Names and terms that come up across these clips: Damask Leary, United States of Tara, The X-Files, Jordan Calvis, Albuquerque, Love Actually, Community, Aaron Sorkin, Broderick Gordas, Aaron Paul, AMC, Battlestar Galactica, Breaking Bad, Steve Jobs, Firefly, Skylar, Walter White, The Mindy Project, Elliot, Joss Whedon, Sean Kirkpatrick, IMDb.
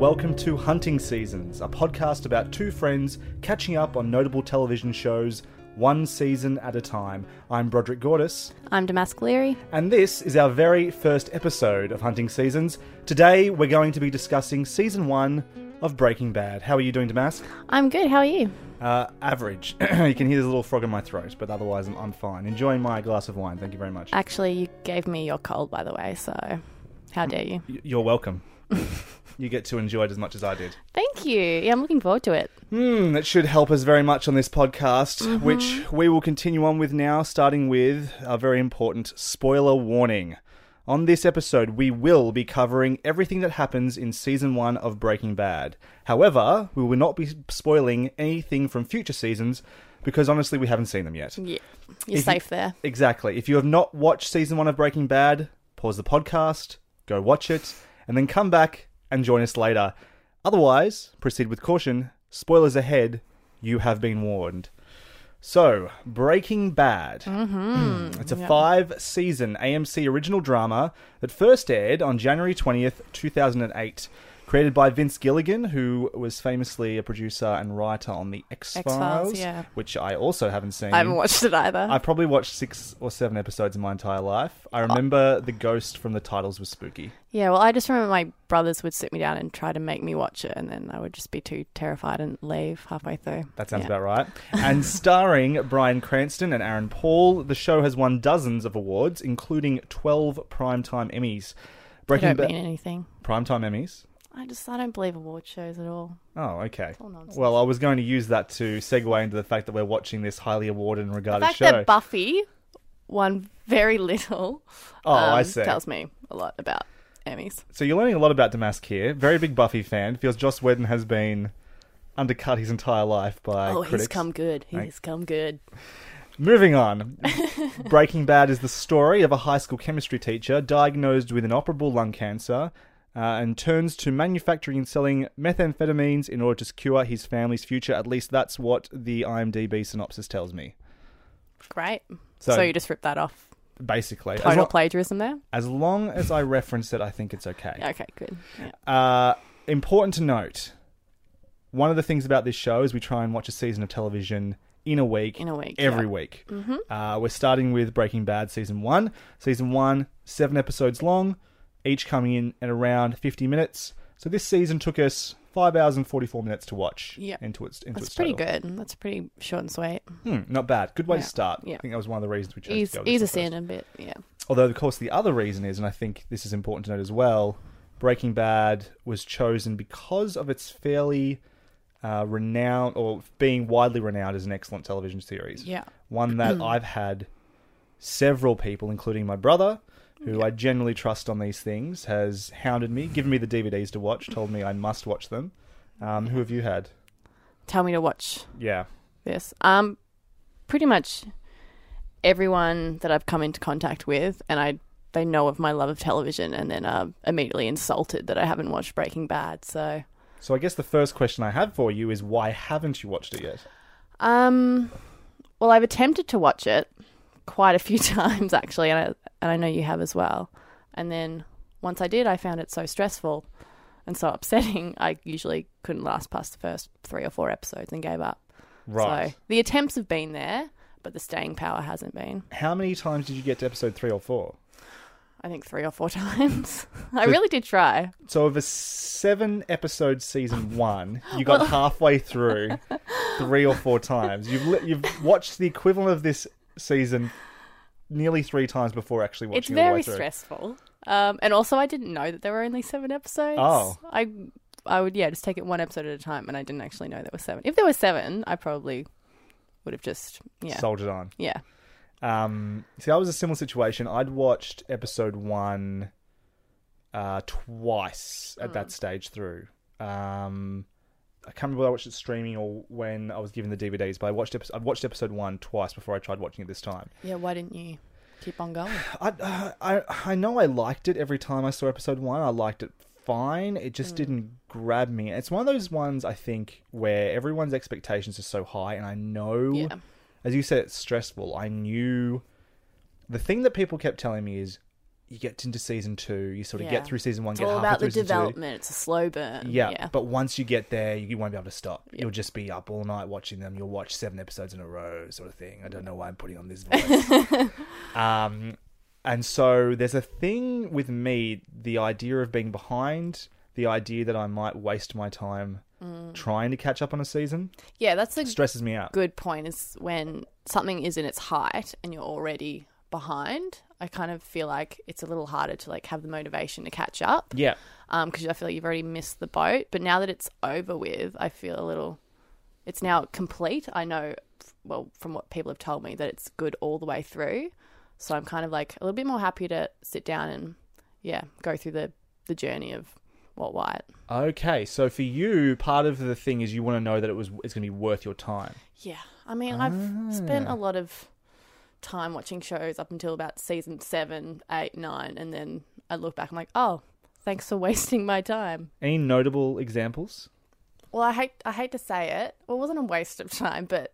Welcome to Hunting Seasons, a podcast about two friends catching up on notable television shows one season at a time. I'm Broderick Gordas. I'm Damask Leary. And this is our very first episode of Hunting Seasons. Today we're going to be discussing Season 1 of Breaking Bad. How are you doing, Damask? I'm good. How are you? Average. You can hear there's a little frog in my throat, but otherwise I'm fine. Enjoying my glass of wine. Thank you very much. Actually, you gave me your cold, by the way, so how dare you? You're welcome. You get to enjoy it as much as I did. Thank you. Yeah, I'm looking forward to it. That should help us very much on this podcast, which we will continue on with now, starting with our very important spoiler warning. On this episode, we will be covering everything that happens in Season 1 of Breaking Bad. However, we will not be spoiling anything from future seasons, because honestly, we haven't seen them yet. Yeah, you're safe there. Exactly. If you have not watched Season 1 of Breaking Bad, pause the podcast, go watch it, and then come back and join us later. Otherwise, proceed with caution. Spoilers ahead. You have been warned. So, Breaking Bad. It's a 5-season AMC original drama that first aired on January 20th, 2008. Created by Vince Gilligan, who was famously a producer and writer on The X-Files, which I also haven't seen. I haven't watched it either. I've probably watched 6 or 7 episodes in my entire life. I remember the ghost from the titles was spooky. Yeah, well, I just remember my brothers would sit me down and try to make me watch it, and then I would just be too terrified and leave halfway through. That sounds about right. And starring Bryan Cranston and Aaron Paul, the show has won dozens of awards, including 12 Primetime Emmys. Mean anything. Primetime Emmys? I don't believe award shows at all. Oh, okay. It's all nonsense. Well, I was going to use that to segue into the fact that we're watching this highly awarded and regarded show. The fact that Buffy won very little I see. Tells me a lot about Emmys. So you're learning a lot about Damask here. Very big Buffy fan. Feels Joss Whedon has been undercut his entire life by critics. Oh, he's come good. He's come good. Moving on. Breaking Bad is the story of a high school chemistry teacher diagnosed with inoperable lung cancer and turns to manufacturing and selling methamphetamines in order to secure his family's future. At least that's what the IMDb synopsis tells me. Great. So you just ripped that off. Basically. Total plagiarism there? As long as I reference it, I think it's okay. Okay, good. Yeah. Important to note, one of the things about this show is we try and watch a season of television every week. Mm-hmm. We're starting with Breaking Bad Season 1. Season 1, 7 episodes long, each coming in at around 50 minutes. So this season took us 5 hours and 44 minutes to watch into its total. That's pretty good. That's pretty short and sweet. Not bad. Good way to start. Yeah. I think that was one of the reasons we chose to go with this in a bit, Although, of course, the other reason is, and I think this is important to note as well, Breaking Bad was chosen because of its fairly renowned, or being widely renowned as an excellent television series. Yeah. One that I've had several people, including my brother, who I generally trust on these things, has hounded me, given me the DVDs to watch, told me I must watch them. Who have you had? Tell me to watch. Yeah. Yes. Pretty much everyone that I've come into contact with, and they know of my love of television, and then are immediately insulted that I haven't watched Breaking Bad. So I guess the first question I have for you is, why haven't you watched it yet? Well, I've attempted to watch it quite a few times, actually, and I know you have as well. And then once I did, I found it so stressful and so upsetting, I usually couldn't last past the first 3 or 4 episodes and gave up. Right. So the attempts have been there, but the staying power hasn't been. How many times did you get to episode 3 or 4? I think 3 or 4 times. I really did try. So of a 7-episode season 1, you got halfway through 3 or 4 times. You've watched the equivalent of this season nearly 3 times before actually watching it all the way through. It's very stressful. And also I didn't know that there were only 7 episodes. Oh. I would, just take it one episode at a time, and I didn't actually know there were 7. If there were 7, I probably would have just, soldiered on. Yeah. See, I was a similar situation. I'd watched episode 1 twice at that stage through. I can't remember whether I watched it streaming or when I was given the DVDs, but I'd watched episode 1 twice before I tried watching it this time. Yeah, why didn't you keep on going? I know I liked it every time I saw episode 1. I liked it fine. It just didn't grab me. It's one of those ones, I think, where everyone's expectations are so high, and I know... Yeah. As you said, it's stressful. I knew... The thing that people kept telling me is, you get into season 2, you sort of get through season 1, get halfway through season 2. It's all about the development. It's a slow burn. Yeah, but once you get there, you won't be able to stop. Yep. You'll just be up all night watching them. You'll watch 7 episodes in a row sort of thing. I don't know why I'm putting on this voice. And so there's a thing with me, the idea of being behind, the idea that I might waste my time... trying to catch up on a season. Yeah, that's stresses me out. Good point is when something is in its height and you're already behind, I kind of feel like it's a little harder to like have the motivation to catch up. Yeah. Because I feel like you've already missed the boat. But now that it's over with, I feel a little... It's now complete. I know, well, from what people have told me, that it's good all the way through. So I'm kind of like a little bit more happy to sit down and, go through the journey of... What Wyatt? Okay, so for you, part of the thing is you want to know that it's going to be worth your time. Yeah, I mean, I've spent a lot of time watching shows up until about season 7, 8, 9, and then I look back, I'm like, oh, thanks for wasting my time. Any notable examples? Well, I hate to say it. Well, it wasn't a waste of time, but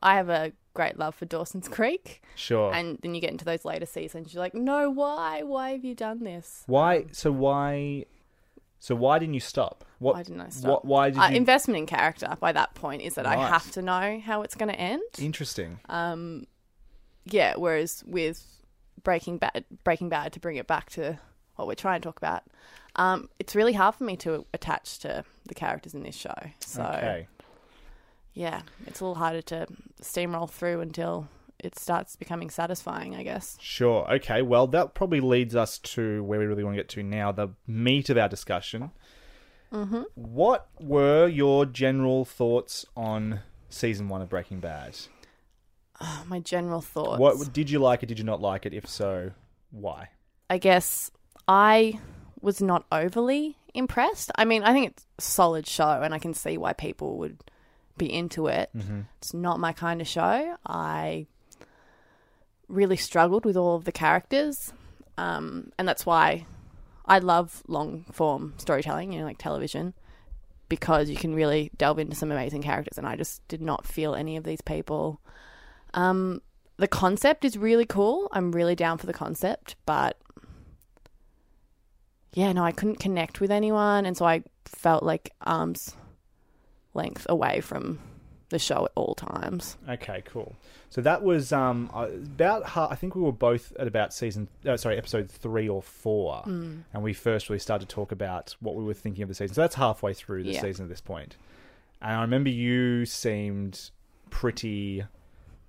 I have a great love for Dawson's Creek. Sure. And then you get into those later seasons, you're like, no, why? Why have you done this? Why? So why didn't you stop? Why didn't I stop? Why did you... investment in character by that point is that right. I have to know how it's going to end. Interesting. Yeah, whereas with Breaking Bad, to bring it back to what we're trying to talk about, it's really hard for me to attach to the characters in this show. So, yeah, it's a little harder to steamroll through until... it starts becoming satisfying, I guess. Sure. Okay. Well, that probably leads us to where we really want to get to now, the meat of our discussion. Mm-hmm. What were your general thoughts on season 1 of Breaking Bad? Oh, my general thoughts. What did you like it? Did you not like it? If so, why? I guess I was not overly impressed. I mean, I think it's a solid show and I can see why people would be into it. Mm-hmm. It's not my kind of show. I... really struggled with all of the characters, and that's why I love long-form storytelling, like television, because you can really delve into some amazing characters, and I just did not feel any of these people. The concept is really cool. I'm really down for the concept, but, I couldn't connect with anyone, and so I felt like arm's length away from... the show at all times. Okay, cool. So that was I think we were both at about episode 3 or 4, and we first really started to talk about what we were thinking of the season. So that's halfway through the season at this point. And I remember you seemed pretty...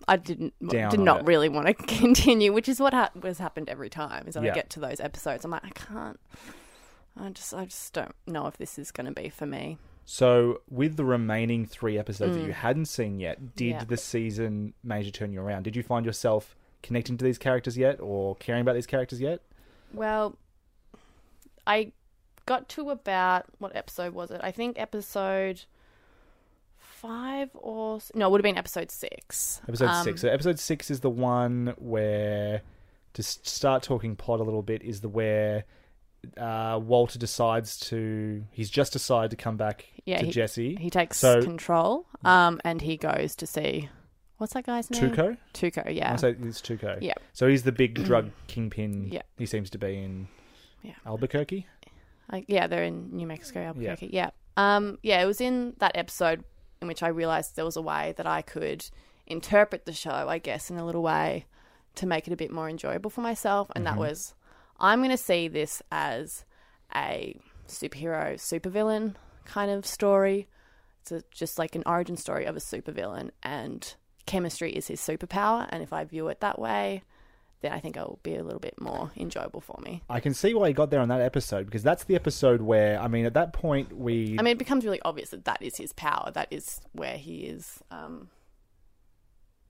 I did not really want to continue, which is what has happened every time. Is that I get to those episodes, I'm like, I can't. I just don't know if this is going to be for me. So, with the remaining 3 episodes that you hadn't seen yet, did the season major turn you around? Did you find yourself connecting to these characters yet or caring about these characters yet? Well, I got to about... What episode was it? I think episode 5 or... No, it would have been episode 6. Episode 6. So, episode 6 is the one where... To start talking plot a little bit, is the where... Walter decided to come back to Jesse. He takes control and he goes to see, what's that guy's name? Tuco, yeah. I say it's Tuco. Yeah. So he's the big drug kingpin he seems to be in Albuquerque? They're in New Mexico, Albuquerque. Yeah. It was in that episode in which I realised there was a way that I could interpret the show, I guess, in a little way to make it a bit more enjoyable for myself, and that was... I'm going to see this as a superhero, supervillain kind of story. It's just like an origin story of a supervillain, and chemistry is his superpower. And if I view it that way, then I think it will be a little bit more enjoyable for me. I can see why he got there on that episode, because that's the episode where, I mean, at that point we... I mean, it becomes really obvious that that is his power. That is where he is...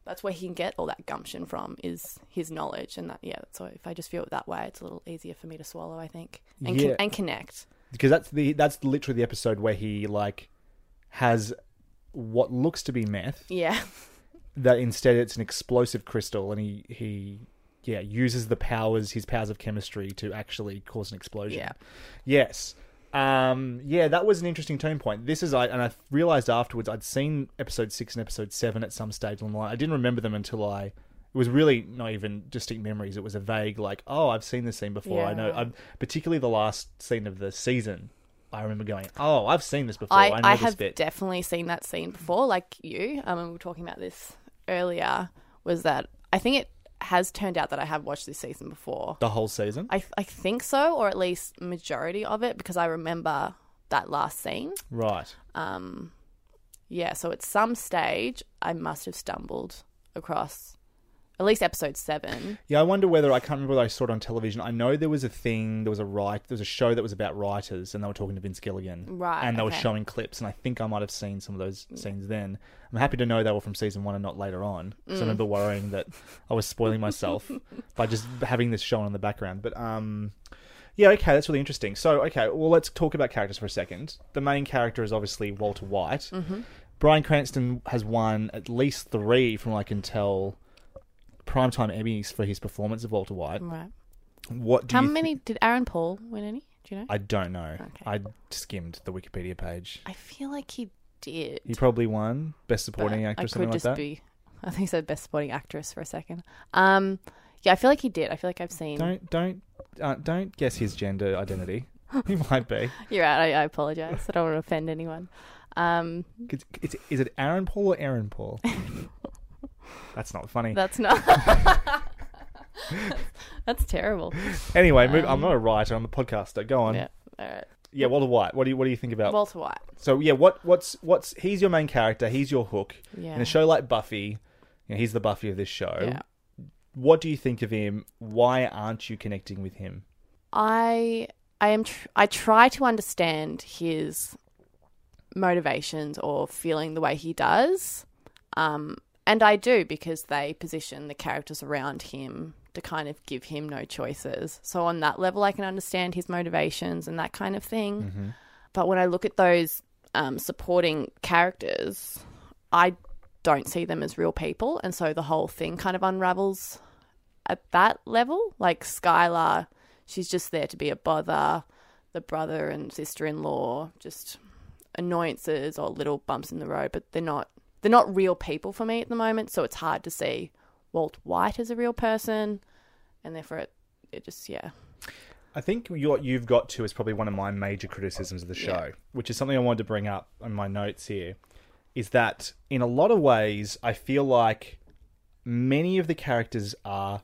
that's where he can get all that gumption from, is his knowledge. And that, yeah, so if I just feel it that way, it's a little easier for me to swallow, I think, and yeah, and connect. Because that's literally the episode where he, like, has what looks to be meth. Yeah. That instead it's an explosive crystal, and he uses his powers of chemistry to actually cause an explosion. Yeah. Yes. That was an interesting turn point. I realized afterwards I'd seen episode 6 and episode 7 at some stage online. I didn't remember them until it was really not even distinct memories. It was a vague, like, oh, I've seen this scene before. Yeah. I know. Particularly the last scene of the season, I remember going, oh, I've seen this before. I know this bit. I have definitely seen that scene before, like you. We were talking about this earlier, was that I think it has turned out that I have watched this season before. The whole season? I think so, or at least majority of it, because I remember that last scene. Right. So at some stage, I must have stumbled across at least episode 7. Yeah, I wonder whether, I can't remember whether I saw it on television. I know there was a show that was about writers, and they were talking to Vince Gilligan. Right. And they were showing clips, and I think I might have seen some of those scenes then. I'm happy to know they were from season 1 and not later on. So I remember worrying that I was spoiling myself by just having this shown in the background. But that's really interesting. So, let's talk about characters for a second. The main character is obviously Walter White. Mm-hmm. Bryan Cranston has won at least 3, from what I can tell, primetime Emmys for his performance of Walter White. Right. Did Aaron Paul win any? Do you know? I don't know. Okay. I skimmed the Wikipedia page. I feel like he did. He probably won Best Supporting Actor or something like that. I think he said Best Supporting Actress for a second. I feel like he did. I feel like I've seen... Don't guess his gender identity. He might be. You're right. I apologise. I don't want to offend anyone. Is it Aaron Paul or Aaron Paul? That's not funny. That's not. That's terrible. Anyway, I'm not a writer. I'm a podcaster. Go on. Yeah. All right. Yeah, Walter White. What do you think about Walter White? So yeah, what's he's your main character. He's your hook. Yeah. In a show like Buffy, you know, he's the Buffy of this show. Yeah. What do you think of him? Why aren't you connecting with him? I try to understand his motivations or feeling the way he does. And I do, because they position the characters around him to kind of give him no choices. So on that level, I can understand his motivations and that kind of thing. Mm-hmm. But when I look at those supporting characters, I don't see them as real people. And so the whole thing kind of unravels at that level. Like Skylar, she's just there to be a bother. The brother and sister-in-law, just annoyances or little bumps in the road, but they're not real people for me at the moment, so it's hard to see Walt White as a real person, and therefore it just, yeah. I think what you've got to is probably one of my major criticisms of the show, which is something I wanted to bring up on my notes here, is that in a lot of ways I feel like many of the characters are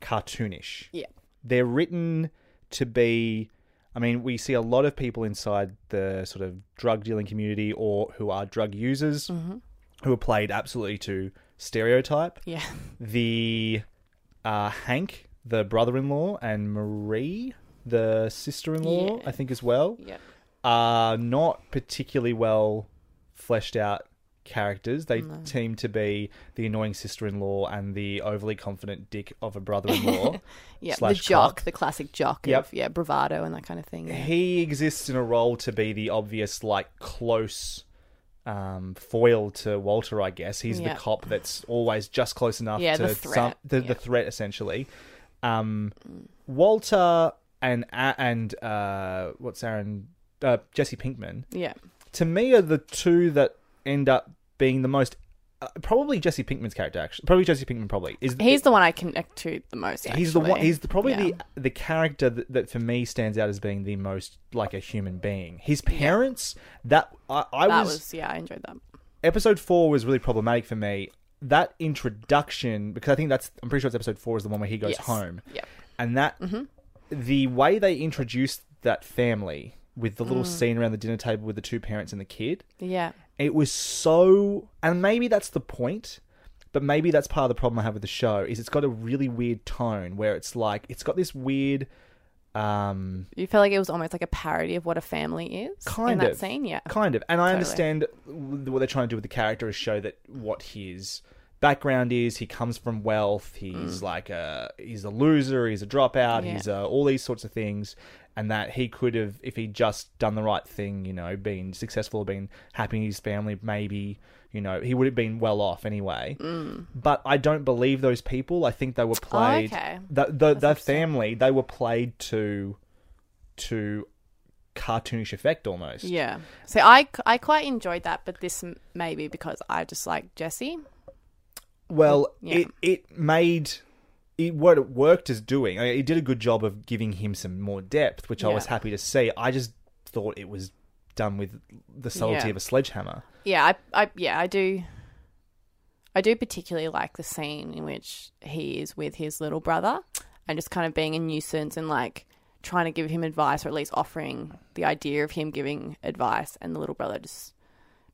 cartoonish. Yeah. They're written to be... I mean, we see a lot of people inside the sort of drug dealing community or who are drug users who are played absolutely to stereotype. Yeah. The Hank, the brother-in-law, and Marie, the sister-in-law, I think as well, are not particularly well fleshed out characters. They seem to be the annoying sister-in-law and the overly confident dick of a brother-in-law. Yeah, the jock, the classic jock of bravado and that kind of thing. Yeah. He exists in a role to be the obvious, like, close foil to Walter, I guess. He's the cop that's always just close enough to the threat. The threat, essentially. Walter and what's Aaron? Jesse Pinkman. Yeah. To me are the two that end up being the most... probably Jesse Pinkman's character, actually. He's the one I connect to the most, actually. He's probably the character that for me stands out as being the most like a human being. His parents, I enjoyed that. Episode 4 was really problematic for me. That introduction, because I'm pretty sure it's episode 4 is the one where he goes home. Yeah. And that the way they introduced that family with the little scene around the dinner table with the two parents and the kid. Yeah. It was so... And maybe that's the point, but maybe that's part of the problem I have with the show, is it's got a really weird tone where it's like... It's got this weird... you felt like it was almost like a parody of what a family is kind in of, that scene? Yeah. Kind of. And I understand what they're trying to do with the character is show that what his background is. He comes from wealth. He's like a... He's a loser. He's a dropout. Yeah. He's all these sorts of things. And that he could have, if he'd just done the right thing, you know, been successful, been happy in his family, maybe, you know, he would have been well off anyway. Mm. But I don't believe those people. I think they were played... Oh, okay. The family, they were played to cartoonish effect almost. Yeah. So I quite enjoyed that, but this maybe because I just like Jesse. Well, yeah. it made... what it worked is doing. I mean, it did a good job of giving him some more depth, which I was happy to see. I just thought it was done with the subtlety of a sledgehammer. Yeah, I do particularly like the scene in which he is with his little brother and just kind of being a nuisance and like trying to give him advice, or at least offering the idea of him giving advice, and the little brother just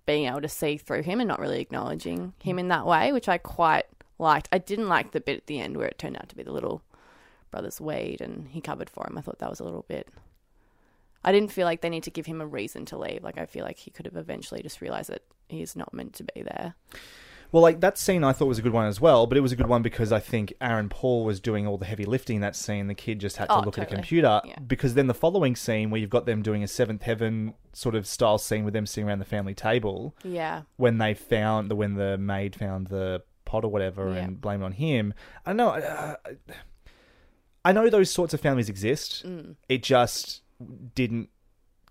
being able to see through him and not really acknowledging him in that way, which I quite liked. I didn't like the bit at the end where it turned out to be the little brother's weed and he covered for him. I thought that was a little bit... I didn't feel like they need to give him a reason to leave. Like, I feel like he could have eventually just realised that he's not meant to be there. Well, like, that scene I thought was a good one as well, but it was a good one because I think Aaron Paul was doing all the heavy lifting in that scene. The kid just had to look at a computer because then the following scene where you've got them doing a Seventh Heaven sort of style scene with them sitting around the family table. Yeah. When the maid found the pot or whatever and blame it on him. I don't know. I know those sorts of families exist. Mm. It just didn't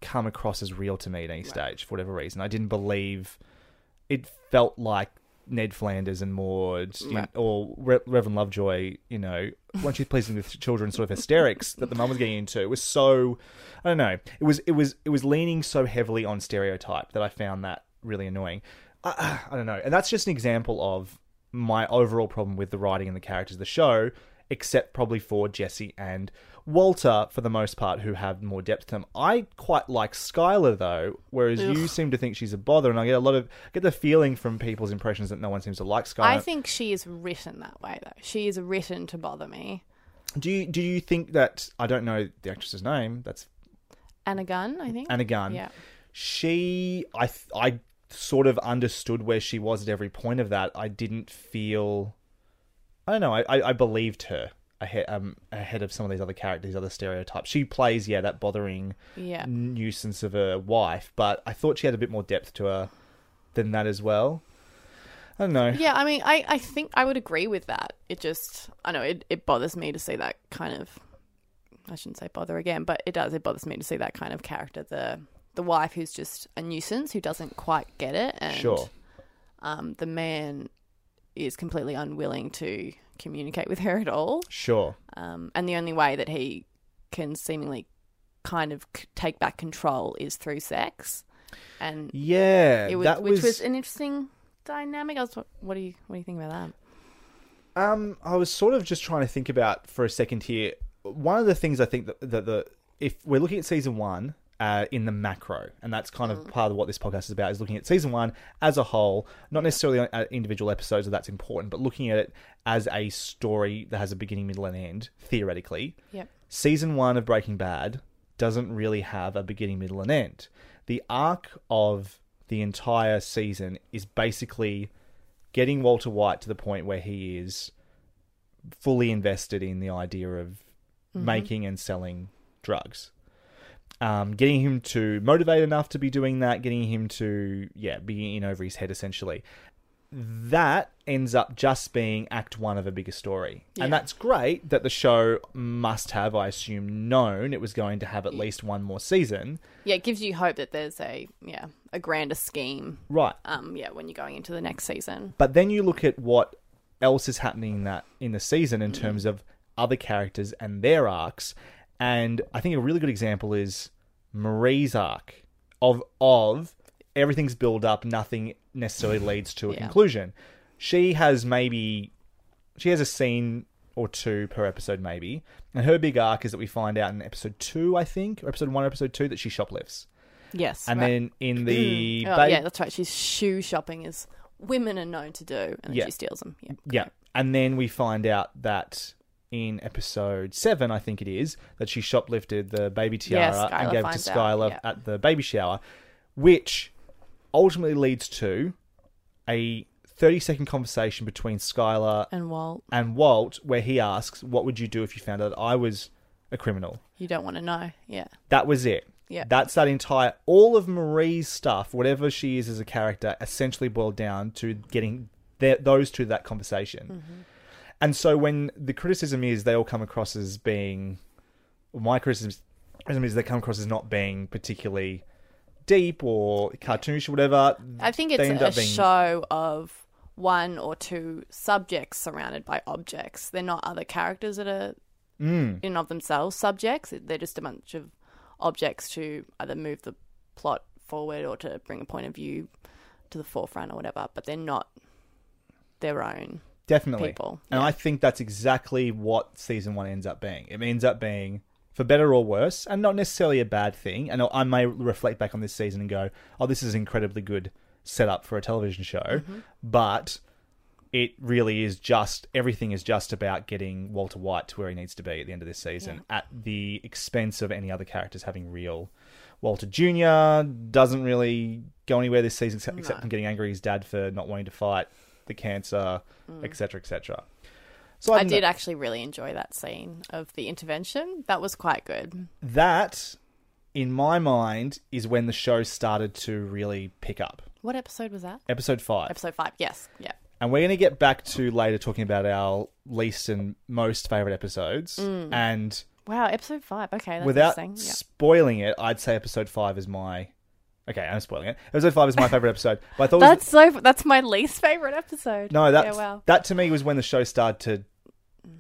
come across as real to me at any stage for whatever reason. I didn't believe... It felt like Ned Flanders and Maude or Reverend Lovejoy, you know, when she's pleasing the children sort of hysterics that the mum was getting into. It was so... I don't know. It was leaning so heavily on stereotype that I found that really annoying. I don't know. And that's just an example of my overall problem with the writing and the characters of the show, except probably for Jesse and Walter, for the most part, who have more depth to them. I quite like Skylar, though, whereas you seem to think she's a bother, and I get the feeling from people's impressions that no one seems to like Skylar. I think she is written that way, though. She is written to bother me. Do you think that... I don't know the actress's name. That's... Anna Gunn, I think. Anna Gunn. Yeah. She... I sort of understood where she was at every point of that. I didn't feel... I don't know. I believed her ahead of some of these other characters, other stereotypes. She plays, that bothering nuisance of a wife, but I thought she had a bit more depth to her than that as well. I don't know. Yeah, I mean, I think I would agree with that. It just... I know it bothers me to see that kind of... I shouldn't say bother again, but it does. It bothers me to see that kind of character, the wife who's just a nuisance, who doesn't quite get it, and the man is completely unwilling to communicate with her at all. Sure. And the only way that he can seemingly kind of take back control is through sex. And which was an interesting dynamic. What do you think about that? I was sort of just trying to think about for a second here. One of the things I think that if we're looking at season one, in the macro, and that's kind of part of what this podcast is about, is looking at season one as a whole, not necessarily at individual episodes, that's important, but looking at it as a story that has a beginning, middle, and end, theoretically. Yep. Season one of Breaking Bad doesn't really have a beginning, middle, and end. The arc of the entire season is basically getting Walter White to the point where he is fully invested in the idea of making and selling drugs. Getting him to motivate enough to be doing that, getting him to, be in over his head, essentially. That ends up just being act one of a bigger story. Yeah. And that's great that the show must have, I assume, known it was going to have at least one more season. Yeah, it gives you hope that there's a grander scheme. Right. When you're going into the next season. But then you look at what else is happening in the season in terms of other characters and their arcs. And I think a really good example is Marie's arc of everything's build up, nothing necessarily leads to a conclusion. She has a scene or two per episode, maybe. And her big arc is that we find out in episode 2, I think, or episode 1, episode 2, that she shoplifts. Yes. And then in the... yeah, that's right. She's shoe shopping, as women are known to do, and then she steals them. Yeah. And then we find out that in episode 7, I think it is, that she shoplifted the baby tiara and gave it to Skylar at the baby shower, which ultimately leads to a 30-second conversation between Skylar and Walt, where he asks, what would you do if you found out that I was a criminal? You don't want to know. Yeah. That was it. Yeah. That's that entire, all of Marie's stuff, whatever she is as a character, essentially boiled down to getting those two to that conversation. Mm-hmm. And so when the criticism is they all come across as being, my criticism is they come across as not being particularly deep or cartoonish or whatever. I think it's a show of one or two subjects surrounded by objects. They're not other characters that are in of themselves subjects. They're just a bunch of objects to either move the plot forward or to bring a point of view to the forefront or whatever, but they're not their own people. And I think that's exactly what season 1 ends up being. It ends up being, for better or worse, and not necessarily a bad thing, and I may reflect back on this season and go, oh, this is an incredibly good setup for a television show, but it really is just, everything is just about getting Walter White to where he needs to be at the end of this season, at the expense of any other characters having real... Walter Jr. doesn't really go anywhere this season, except from getting angry at his dad for not wanting to fight the cancer, etc., etc. So I did actually really enjoy that scene of the intervention. That was quite good. That, in my mind, is when the show started to really pick up. What episode was that? Episode 5. Episode 5, yes. Yeah. And we're going to get back to later talking about our least and most favourite episodes. And wow, episode 5. Okay, that's interesting. Without spoiling it, I'd say episode 5 is my... Okay, I'm spoiling it. Episode 5 is my favourite episode. But I thought that's my least favourite episode. No, that to me was when the show started to...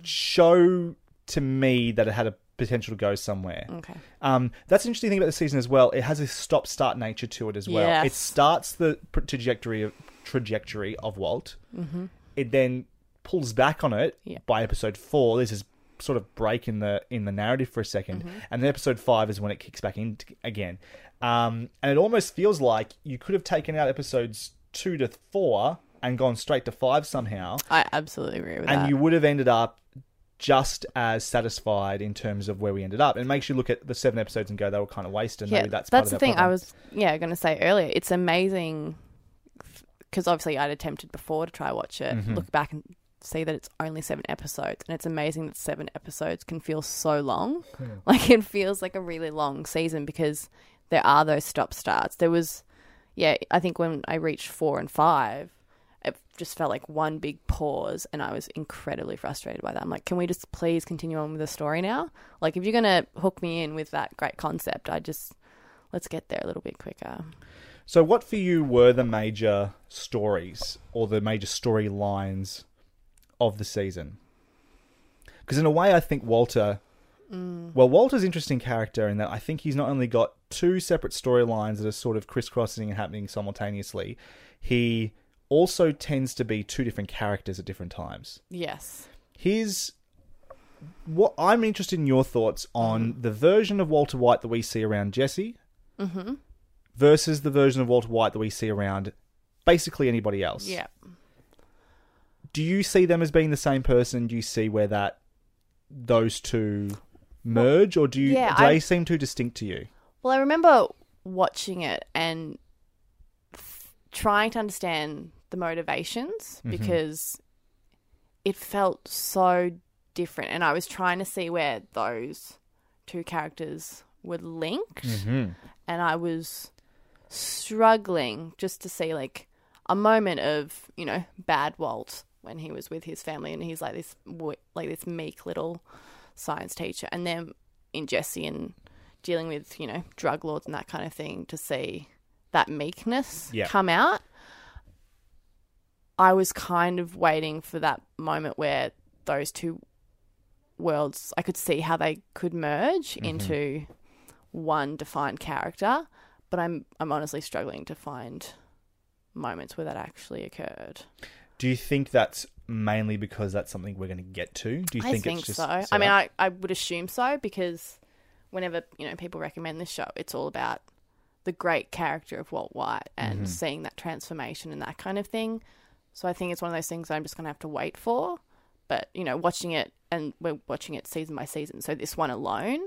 show to me that it had a potential to go somewhere. Okay. That's an interesting thing about the season as well. It has a stop-start nature to it as well. Yes. It starts the trajectory of Walt. Mm-hmm. It then pulls back on it by episode 4. There's this sort of break in the narrative for a second, and then episode 5 is when it kicks back in again. And it almost feels like you could have taken out episodes 2 to 4. And gone straight to 5 somehow. I absolutely agree with that. And you would have ended up just as satisfied in terms of where we ended up. And it makes you look at the 7 episodes and go, they were kind of wasted. Yeah, maybe that's part of the thing problem. I was going to say earlier. It's amazing because obviously I'd attempted before to try watch it, look back and see that it's only 7 episodes, and it's amazing that 7 episodes can feel so long. Like it feels like a really long season because there are those stop starts. There was, I think when I reached 4 and 5. It just felt like one big pause, and I was incredibly frustrated by that. I'm like, can we just please continue on with the story now? Like, if you're going to hook me in with that great concept, let's get there a little bit quicker. So what for you were the major stories or the major storylines of the season? Because in a way, I think Walter's an interesting character in that I think he's not only got 2 separate storylines that are sort of crisscrossing and happening simultaneously, he... also tends to be 2 different characters at different times. Yes. I'm interested in your thoughts on the version of Walter White that we see around Jesse versus the version of Walter White that we see around basically anybody else. Yeah. Do you see them as being the same person? Do you see where those 2 merge, or do they seem too distinct to you? Well, I remember watching it and trying to understand the motivations because it felt so different, and I was trying to see where those 2 characters were linked, and I was struggling just to see like a moment of, you know, bad Walt when he was with his family and he's like this meek little science teacher, and then in Jesse and dealing with, you know, drug lords and that kind of thing, to see that meekness come out. I was kind of waiting for that moment where those 2 worlds, I could see how they could merge into one defined character, but I'm honestly struggling to find moments where that actually occurred. Do you think that's mainly because that's something we're going to get to? Do you think it's just... I think so. I mean, I would assume so, because whenever, you know, people recommend this show, it's all about the great character of Walt White and mm-hmm. seeing that transformation and that kind of thing. So I think it's one of those things I'm just going to have to wait for. But, you know, watching it, and we're watching it season by season, so this one alone,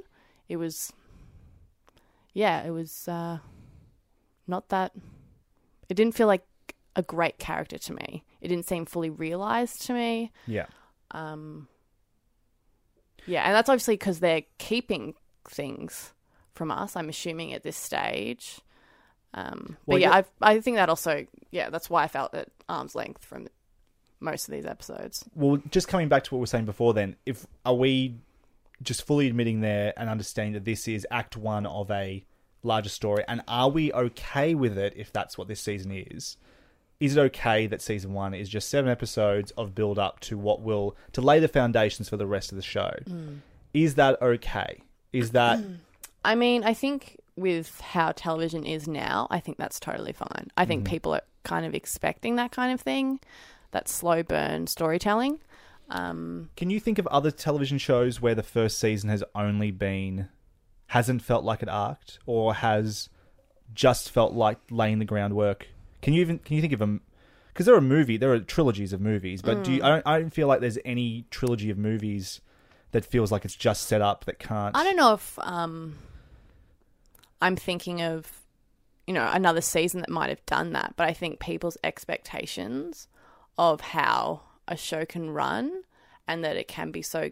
it was... Yeah, it was not that... It didn't feel like a great character to me. It didn't seem fully realised to me. Yeah. Yeah, and that's obviously because they're keeping things from us, I'm assuming, at this stage. Well, but, yeah, I think that also... Yeah, that's why I felt at arm's length from most of these episodes. Well, just coming back to what we were saying before then, if are we... just fully admitting there and understanding that this is act one of a larger story, and are we okay with it if that's what this season is? Is it okay that season one is just 7 episodes of build up to what will to lay the foundations for the rest of the show? Mm. Is that okay? Is that... I mean, I think with how television is now, I think that's totally fine. I think people are kind of expecting that kind of thing, that slow burn storytelling. Can you think of other television shows where the first season has only been, hasn't felt like an arc, or has just felt like laying the groundwork? Can you think of them? Because there are trilogies of movies, but I don't feel like there's any trilogy of movies that feels like it's just set up that can't. I don't know if I'm thinking of, you know, another season that might have done that, but I think people's expectations of how a show can run and that it can be so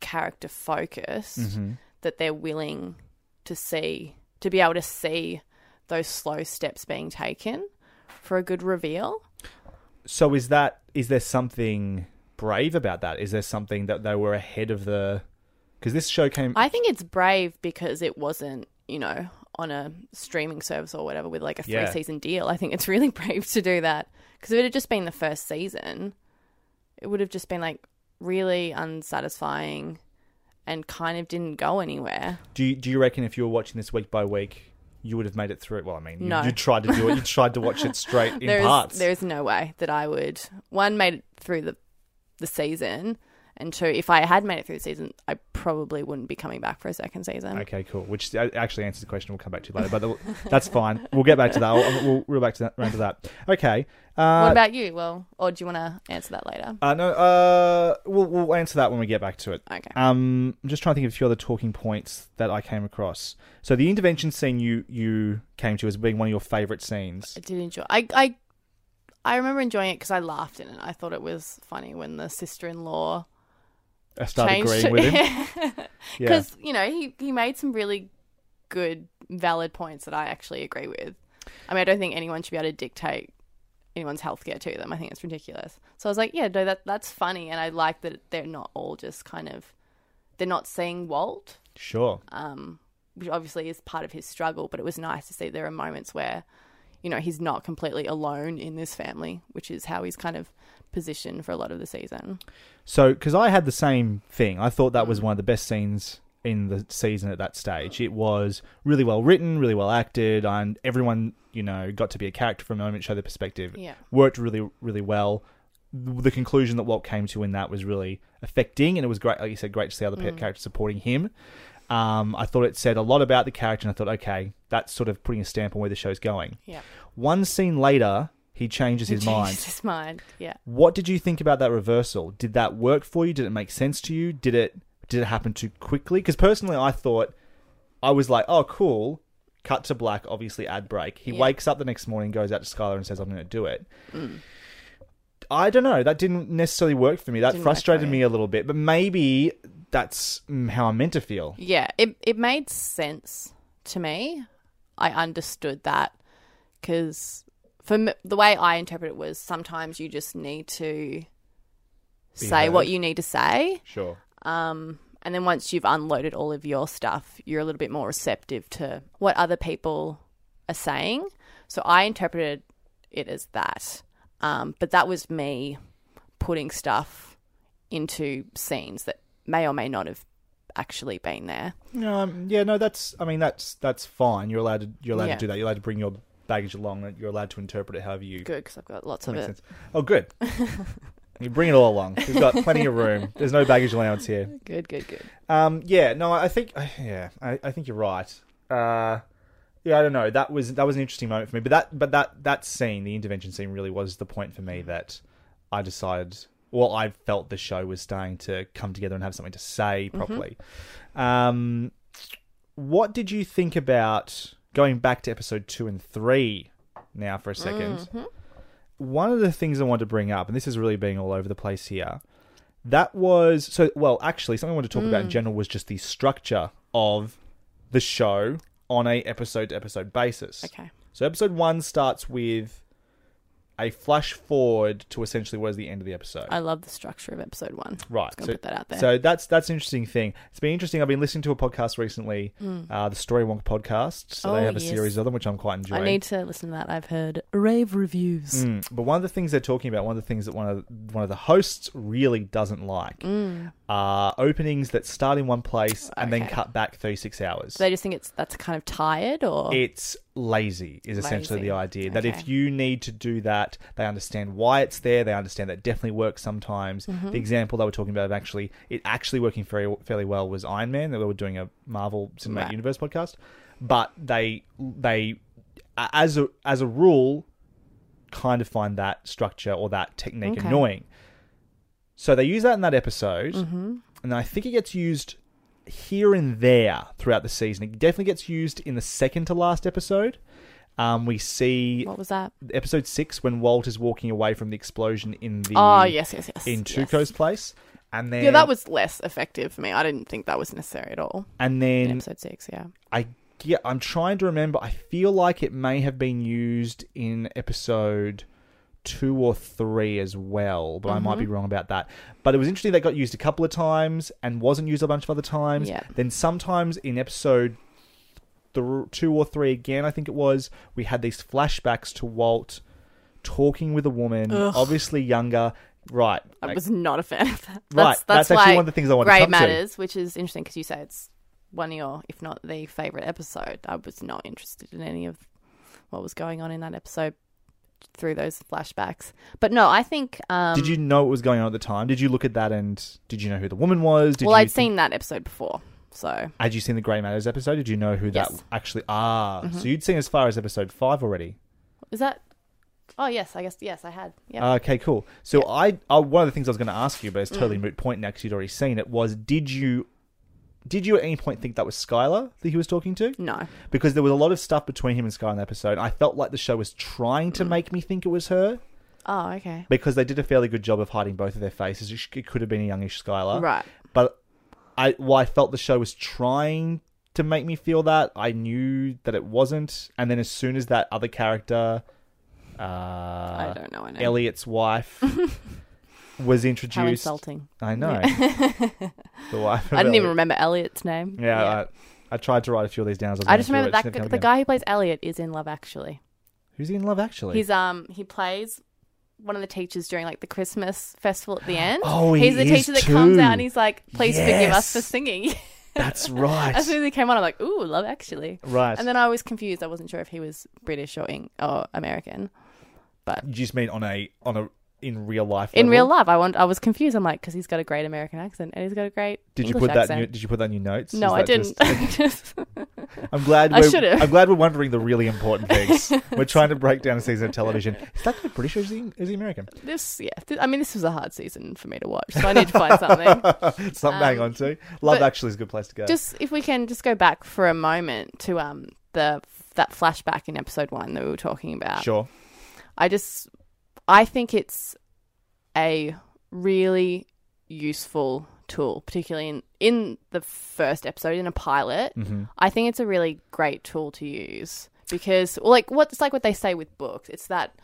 character focused that they're willing to be able to see those slow steps being taken for a good reveal. So is there something brave about that? Is there something that they were ahead of because this show came... I think it's brave because it wasn't, you know, on a streaming service or whatever with like a 3-season deal. I think it's really brave to do that, because if it had just been the first season, it would have just been like really unsatisfying and kind of didn't go anywhere. Do you reckon if you were watching this week by week, you would have made it through? Well, I mean, no. You tried to do it. You tried to watch it straight in parts. There is no way that I would, one, made it through the season, and two, if I had made it through the season, I probably wouldn't be coming back for a second season. Okay, cool. Which actually answers the question we'll come back to later, but that's fine. We'll get back to that. We'll back to that. Round to that. Okay. What about you? Well, or do you want to answer that later? No. We'll answer that when we get back to it. Okay. I'm just trying to think of a few other talking points that I came across. So the intervention scene you came to as being one of your favourite scenes. I did enjoy. I remember enjoying it because I laughed in it. I thought it was funny when the sister-in-law. I started agreeing with him. Because, you know, he made some really good, valid points that I actually agree with. I mean, I don't think anyone should be able to dictate anyone's healthcare to them. I think it's ridiculous. So I was like, yeah, no, that's funny. And I like that they're not all just kind of, they're not seeing Walt. Sure. Which obviously is part of his struggle, but it was nice to see there are moments where, you know, he's not completely alone in this family, which is how he's kind of positioned for a lot of the season. So, because I had the same thing. I thought that was one of the best scenes in the season at that stage. It was really well written, really well acted, and everyone, you know, got to be a character for a moment, show their perspective. Yeah. Worked really, really well. The conclusion that Walt came to in that was really affecting, and it was great, like you said, great to see other characters supporting him. I thought it said a lot about the character, and I thought, okay, that's sort of putting a stamp on where the show's going. Yeah. One scene later, he changes his mind. Yeah. What did you think about that reversal? Did that work for you? Did it make sense to you? Did it happen too quickly? Because personally, I thought, I was like, oh, cool. Cut to black, obviously ad break. He wakes up the next morning, goes out to Skylar and says, I'm going to do it. Mm. I don't know. That didn't necessarily work for me. That frustrated me a little bit, but maybe... That's how I'm meant to feel. Yeah, it made sense to me. I understood that, because for me, the way I interpret it was sometimes you just need to say what you need to say. Sure. And then once you've unloaded all of your stuff, you're a little bit more receptive to what other people are saying. So I interpreted it as that. But that was me putting stuff into scenes that may or may not have actually been there. That's fine. You're allowed to do that. You're allowed to bring your baggage along, and you're allowed to interpret it however you... Good, because I've got lots of it. Sense. Oh, good. You bring it all along. We've got plenty of room. There's no baggage allowance here. Good, good, good. Yeah, no, I think... Yeah, I think you're right. Yeah, I don't know. That was an interesting moment for me. But that scene, the intervention scene, really was the point for me that I decided... Well, I felt the show was starting to come together and have something to say properly. Mm-hmm. What did you think about... Going back to episode 2 and 3 now for a second. Mm-hmm. One of the things I wanted to bring up, and this is really being all over the place here, that was... so. Well, actually, something I wanted to talk about in general was just the structure of the show on a episode-to-episode basis. Okay. So episode 1 starts with a flash forward to essentially what is the end of the episode. I love the structure of episode 1. Right. Just gonna put that out there. So that's an interesting thing. It's been interesting. I've been listening to a podcast recently, the Storywonk Podcast. So they have a series of them, which I'm quite enjoying. I need to listen to that. I've heard rave reviews. But one of the things they're talking about, one of the things that one of the hosts really doesn't like are openings that start in one place and then cut back 36 hours. So they just think that's kind of tired, or... It's... Lazy is essentially the idea that if you need to do that, they understand why it's there. They understand that it definitely works sometimes. Mm-hmm. The example they were talking about of actually working fairly well was Iron Man. They were doing a Marvel Cinematic Universe podcast, but they as a rule kind of find that structure or that technique annoying. So they use that in that episode, and I think it gets used here and there throughout the season. It definitely gets used in the second to last episode. We see... What was that? Episode 6, when Walt is walking away from the explosion in the... Oh, yes. In Tuco's place. And then... Yeah, that was less effective for me. I didn't think that was necessary at all. And then... In episode 6, I'm trying to remember. I feel like it may have been used in episode 2 or 3 as well, but I might be wrong about that. But it was interesting that got used a couple of times and wasn't used a bunch of other times. Yeah. Then sometimes in episode 2 or 3 again, I think it was, we had these flashbacks to Walt talking with a woman, obviously younger. Right. I was not a fan of that. That's actually one of the things I wanted to come to. Grey Matters, which is interesting because you say it's one of your, if not the favourite episode. I was not interested in any of what was going on in that episode through those flashbacks. But no, I think... did you know what was going on at the time? Did you look at that and did you know who the woman was? I'd seen that episode before, so... Had you seen the Grey Matters episode? Did you know who that actually... so you'd seen as far as episode 5 already? Is that... Oh, yes, I guess. Yes, I had. Yep. Okay, cool. So one of the things I was going to ask you, but it's totally moot point now because you'd already seen it, was did you at any point think that was Skylar that he was talking to? No. Because there was a lot of stuff between him and Skylar in the episode. I felt like the show was trying to make me think it was her. Oh, okay. Because they did a fairly good job of hiding both of their faces. It could have been a youngish Skylar. Right. But I felt the show was trying to make me feel that. I knew that it wasn't. And then as soon as that other character, I don't know, Elliot's wife... was introduced. How insulting. I know. Yeah. The wife of I didn't even remember Elliot's name. Yeah, yeah. I tried to write a few of these down. I just remember that the guy who plays Elliot is in Love Actually. Who's he in Love Actually? He's he plays one of the teachers during the Christmas festival at the end. Oh, he's the teacher that comes out and he's like, "Please forgive us for singing." That's right. As soon as he came on, I'm like, "Ooh, Love Actually." Right. And then I was confused. I wasn't sure if he was British or American. But you just mean on a. In real life, level. In real life, I was confused. I'm like, because he's got a great American accent and he's got a great English accent. Did you put that in your notes? No, I didn't. I'm glad we're wondering the really important things. We're trying to break down a season of television. Is that guy British or is he American? This was a hard season for me to watch, so I need to find something to hang on to. Love Actually is a good place to go. Just if we can just go back for a moment to that flashback in episode 1 that we were talking about. Sure. I think it's a really useful tool, particularly in the first episode, in a pilot. Mm-hmm. I think it's a really great tool to use because, it's like what they say with books. It's that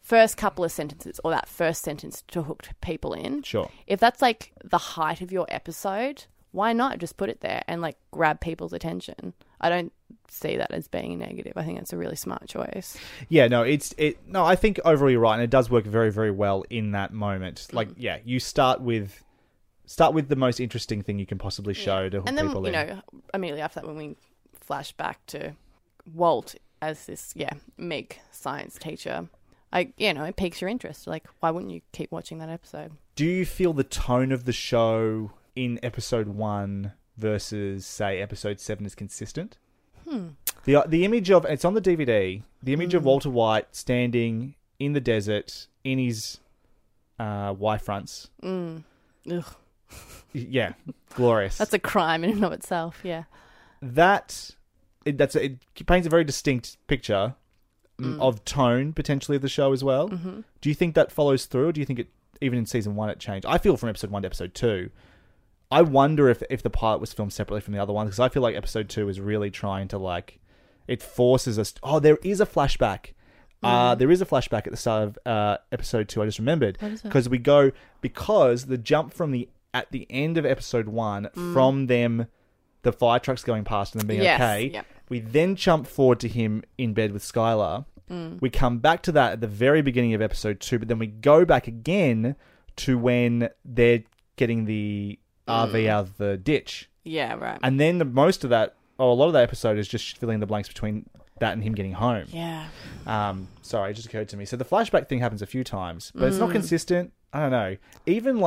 first couple of sentences or that first sentence to hook people in. Sure. If that's, the height of your episode, why not just put it there and, grab people's attention? I don't see that as being negative. I think that's a really smart choice. Yeah, no, I think overall you're right, and it does work very, very well in that moment. You start with the most interesting thing you can possibly show to hook people in. And then, immediately after that, when we flash back to Walt as this, meek science teacher, it piques your interest. Like, why wouldn't you keep watching that episode? Do you feel the tone of the show in episode 1 versus, say, episode 7 is consistent? The image of, it's on the DVD, the image of Walter White standing in the desert in his Y fronts. Ugh. Yeah, glorious. That's a crime in and of itself, yeah. It paints a very distinct picture of tone, potentially, of the show as well. Mm-hmm. Do you think that follows through, or do you think it, even in season 1, it changed? I feel from episode 1 to episode 2, I wonder if the pilot was filmed separately from the other one, because I feel like episode 2 is really trying to, it forces us... Oh, there is a flashback. There is a flashback at the start of episode 2, I just remembered. Because we go... Because the jump from at the end of episode 1, from them, the fire trucks going past and them being okay, yep. We then jump forward to him in bed with Skylar. We come back to that at the very beginning of episode 2, but then we go back again to when they're getting the... RV out of the ditch. Yeah, right. And then a lot of that episode is just filling the blanks between that and him getting home. Yeah. Sorry, it just occurred to me. So the flashback thing happens a few times, but it's not consistent. I don't know. Even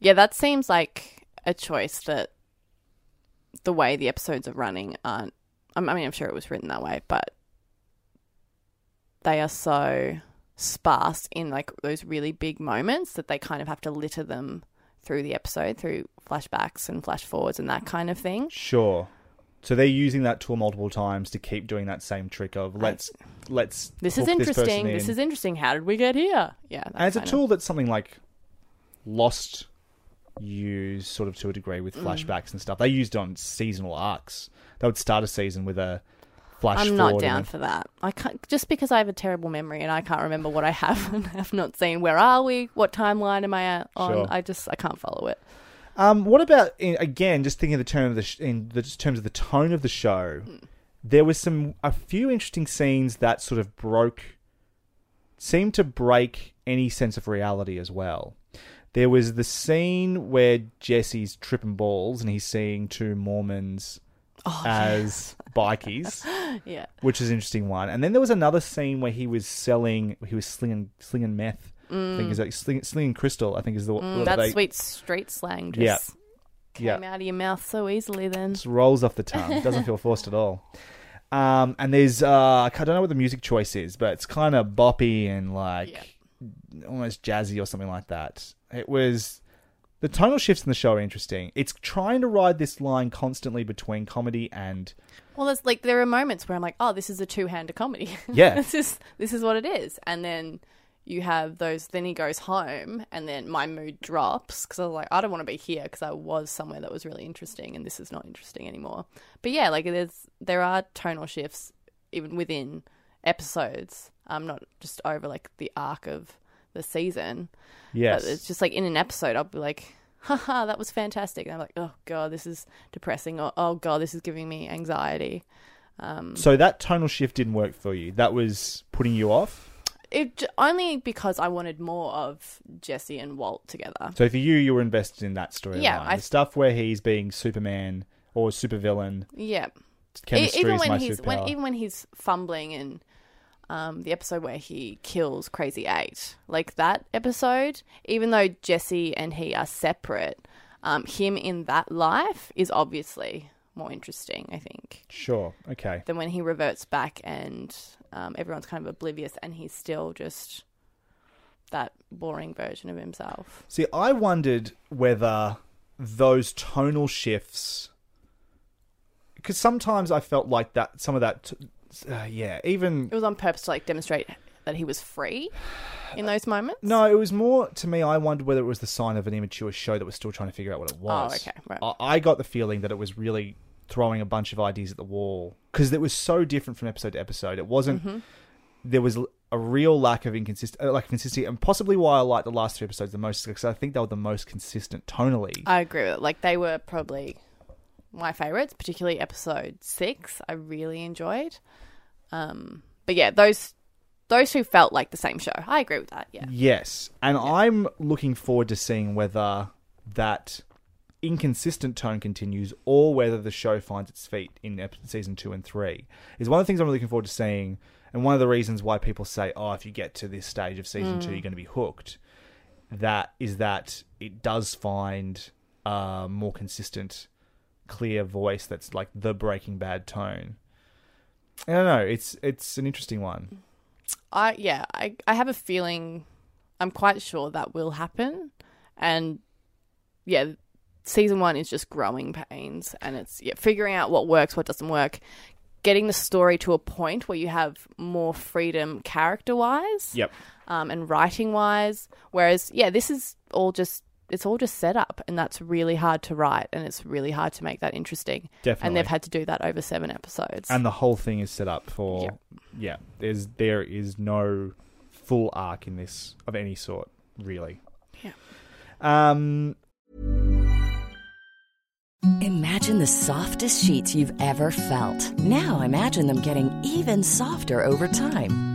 yeah, that seems like a choice that the way the episodes are running aren't... I mean, I'm sure it was written that way, but they are so sparse in those really big moments that they kind of have to litter them through the episode, through flashbacks and flash forwards and that kind of thing. Sure. So they're using that tool multiple times to keep doing that same trick of let's. This is interesting. This is interesting. How did we get here? Yeah. And it's a tool that's something like Lost used sort of to a degree with flashbacks and stuff. They used on seasonal arcs. They would start a season with a flash forward. I'm not down for that. I can't, just because I have a terrible memory and I can't remember what I have and have not seen. Where are we? What timeline am I on? Sure. I can't follow it. What about, again, just thinking of terms of the tone of the show, there was a few interesting scenes that sort of seemed to break any sense of reality as well. There was the scene where Jesse's tripping balls and he's seeing two Mormons... bikies, yeah, which is an interesting one. And then there was another scene where he was slinging meth. I think is like slinging crystal. I think is the that sweet street slang. Just came out of your mouth so easily. Then just rolls off the tongue. It doesn't feel forced at all. And there's I don't know what the music choice is, but it's kind of boppy and almost jazzy or something like that. It was. The tonal shifts in the show are interesting. It's trying to ride this line constantly between comedy and... Well, it's there are moments where I'm like, oh, this is a two-hander comedy. Yeah. This is what it is. And then you have those... Then he goes home and then my mood drops because I was like, I don't want to be here because I was somewhere that was really interesting and this is not interesting anymore. But yeah, there are tonal shifts even within episodes. Not just over the arc of... the season. Yes. But it's just in an episode I'll be like, haha, that was fantastic. And I'm like, oh God, this is depressing, or oh God, this is giving me anxiety. So that tonal shift didn't work for you. That was putting you off? It only because I wanted more of Jesse and Walt together. So for you were invested in that storyline. Yeah. The stuff where he's being Superman or supervillain. Yeah. Chemistry is my superpower. Even when he's fumbling and the episode where he kills Crazy 8, that episode, even though Jesse and he are separate, him in that life is obviously more interesting, I think. Sure, okay. Than when he reverts back and everyone's kind of oblivious and he's still just that boring version of himself. See, I wondered whether those tonal shifts... Because sometimes I felt like that, some of that... It was on purpose to demonstrate that he was free in those moments? No, it was more, to me, I wondered whether it was the sign of an immature show that was still trying to figure out what it was. Oh, okay, right. I got the feeling that it was really throwing a bunch of ideas at the wall because it was so different from episode to episode. It wasn't... Mm-hmm. There was a real lack of consistency, and possibly why I liked the last 3 episodes the most, because I think they were the most consistent tonally. I agree with it. They were probably... my favourites, particularly episode 6, I really enjoyed. But yeah, those who felt like the same show. I agree with that, yeah. Yes, and I'm looking forward to seeing whether that inconsistent tone continues or whether the show finds its feet in season 2 and 3 is one of the things I'm really looking forward to seeing, and one of the reasons why people say, oh, if you get to this stage of season 2, you're going to be hooked. That is that it does find a more consistent, clear voice that's like the Breaking Bad tone. I don't know. It's an interesting one. I have a feeling, I'm quite sure that will happen. And yeah, season 1 is just growing pains, and it's figuring out what works, what doesn't work, getting the story to a point where you have more freedom character-wise, and writing-wise. Whereas, this is all just, it's all just set up, and that's really hard to write, and it's really hard to make that interesting. Definitely. And they've had to do that over 7 episodes. And the whole thing is set up for, there is no full arc in this of any sort, really. Yeah. Imagine the softest sheets you've ever felt. Now imagine them getting even softer over time.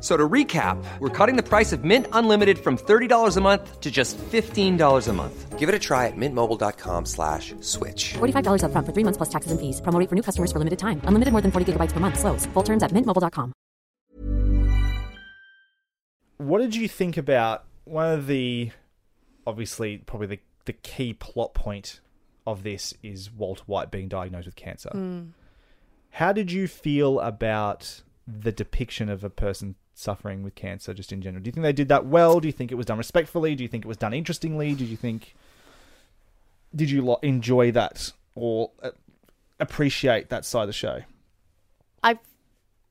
So to recap, we're cutting the price of Mint Unlimited from $30 a month to just $15 a month. Give it a try at mintmobile.com/switch. $45 up front for 3 months plus taxes and fees. Promo rate for new customers for limited time. Unlimited more than 40 gigabytes per month. Slows full terms at mintmobile.com. What did you think about one of the, obviously, probably the key plot point of this is Walt White being diagnosed with cancer. How did you feel about the depiction of a person suffering with cancer just in general? Do you think they did that well? Do you think it was done respectfully? Do you think it was done interestingly? Did you enjoy that or appreciate that side of the show? I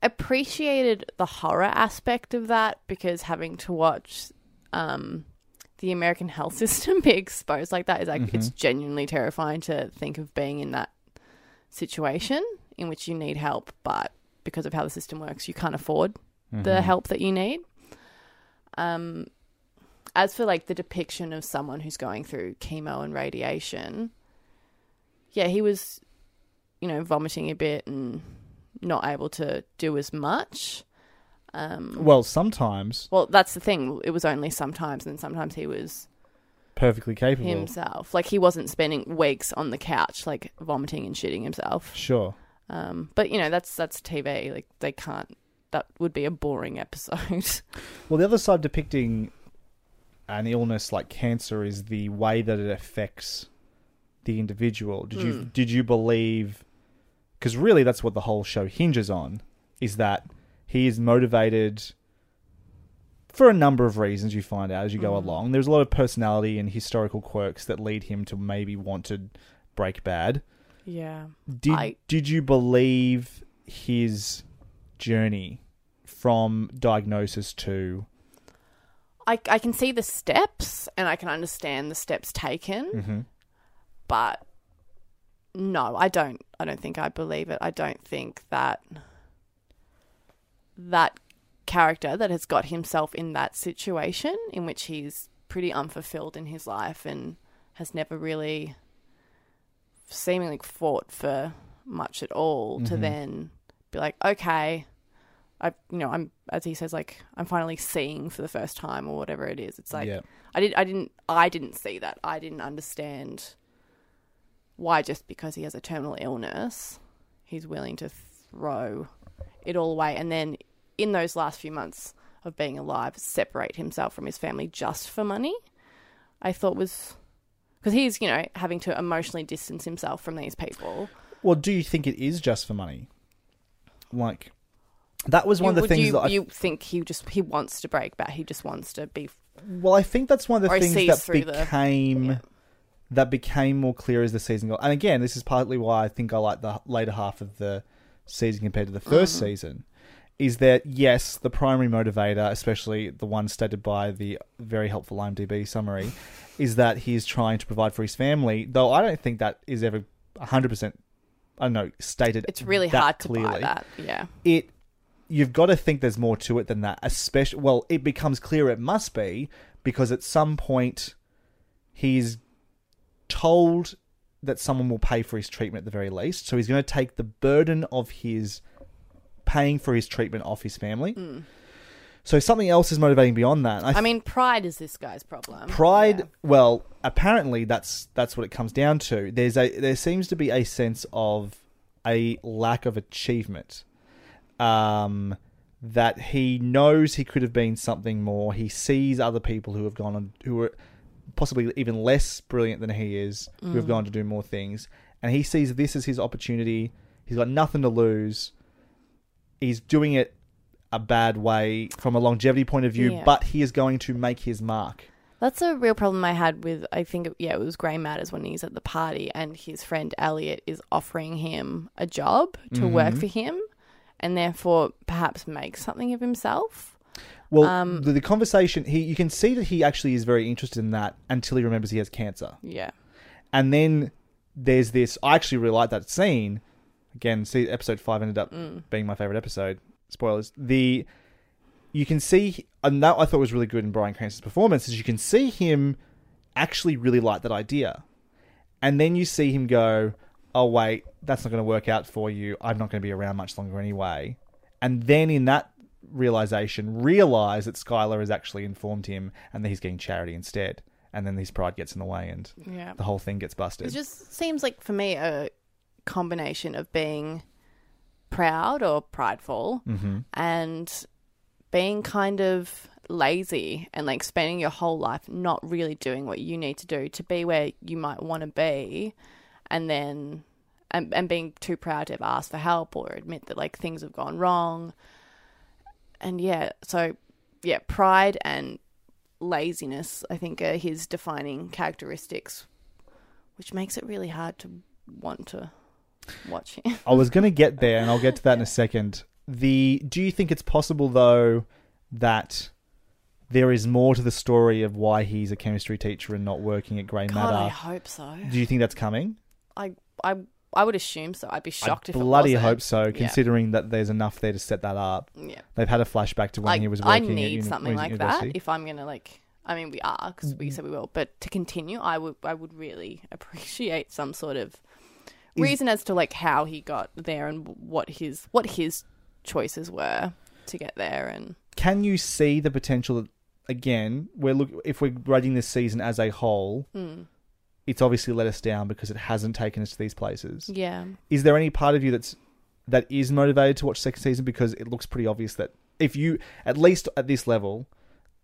appreciated the horror aspect of that, because having to watch the American health system be exposed like that is like, it's genuinely terrifying to think of being in that situation in which you need help, but because of how the system works, you can't afford the help that you need. As for like the depiction of someone who's going through chemo and radiation, he was, vomiting a bit and not able to do as much. Sometimes. Well, that's the thing. It was only sometimes, and sometimes he was perfectly capable himself. Like, he wasn't spending weeks on the couch, like, vomiting and shitting himself. Sure. But, that's TV. Like, they can't... That would be a boring episode. Well, the other side depicting an illness like cancer is the way that it affects the individual. Did you believe... Because really that's what the whole show hinges on, is that he is motivated for a number of reasons you find out as you go along. There's a lot of personality and historical quirks that lead him to maybe want to break bad. Yeah. Did you believe his journey from diagnosis to... I can see the steps, and I can understand the steps taken, but no, I don't think I believe it. I don't think that character that has got himself in that situation in which he's pretty unfulfilled in his life and has never really... seemingly fought for much at all, to then be like, okay, I'm, as he says, like, I'm finally seeing for the first time or whatever it is. It's like, I didn't see that. I didn't understand why just because he has a terminal illness, he's willing to throw it all away. And then in those last few months of being alive, separate himself from his family just for money, I thought was... Because he's, having to emotionally distance himself from these people. Well, do you think it is just for money? Like, that was one of the things that you think he wants to break back. He just wants to be... Well, I think that's one of the things that became that became more clear as the season goes. And again, this is partly why I think I like the later half of the season compared to the first season, is that, yes, the primary motivator, especially the one stated by the very helpful IMDb summary, is that he's trying to provide for his family, though I don't think that is ever 100%, I don't know, stated. It's really hard to buy that, yeah. You've got to think there's more to it than that, especially, well, it becomes clear it must be, because at some point he's told that someone will pay for his treatment at the very least, so he's going to take the burden of his paying for his treatment off his family. So something else is motivating beyond that. I mean, pride is this guy's problem. Pride, yeah. Well, apparently that's what it comes down to. There seems to be a sense of a lack of achievement. That he knows he could have been something more. He sees other people who have gone on, who are possibly even less brilliant than he is, who have gone to do more things. And he sees this as his opportunity. He's got nothing to lose. He's doing it a bad way from a longevity point of view, but he is going to make his mark. That's a real problem I had with, I think, it was Grey Matters when he's at the party and his friend Elliot is offering him a job to work for him, and therefore perhaps make something of himself. Well, the conversation, you can see that he actually is very interested in that until he remembers he has cancer. Yeah. And then there's this, I actually really like that scene. Again, see, episode 5 ended up being my favourite episode. Spoilers. You can see, and that I thought was really good in Bryan Cranston's performance, is you can see him actually really like that idea. And then you see him go, oh, wait, that's not going to work out for you. I'm not going to be around much longer anyway. And then in that realization, realize that Skylar has actually informed him and that he's getting charity instead. And then his pride gets in the way and the whole thing gets busted. It just seems like, for me, a combination of being proud or prideful and being kind of lazy and like spending your whole life not really doing what you need to do to be where you might want to be. And then and being too proud to have asked for help or admit that like things have gone wrong. And so pride and laziness, I think, are his defining characteristics, which makes it really hard to want to watch him. I was going to get there, and I'll get to that in a second. Do you think it's possible, though, that there is more to the story of why he's a chemistry teacher and not working at Grey Matter? God, I hope so. Do you think that's coming? I would assume so. I'd be shocked if it wasn't. I bloody hope so, considering that there's enough there to set that up. Yeah. They've had a flashback to when he was working at university. I need something like that if I'm going to, like... I mean, we are, because we said we will. But to continue, I would really appreciate some sort of reason as to, like, how he got there and what his choices were to get there. And can you see the potential that, again, if we're rating this season as a whole... It's obviously let us down because it hasn't taken us to these places. Yeah. Is there any part of you that is motivated to watch second season? Because it looks pretty obvious that if you, at least at this level,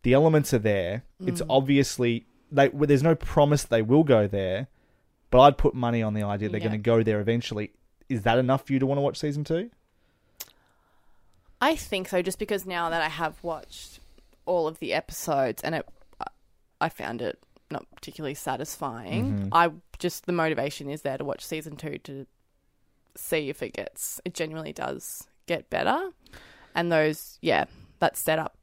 the elements are there. It's obviously, there's no promise they will go there, but I'd put money on the idea they're going to go there eventually. Is that enough for you to want to watch season 2? I think so, just because now that I have watched all of the episodes and I found it not particularly satisfying. The motivation is there to watch season 2 to see if it genuinely does get better. And that setup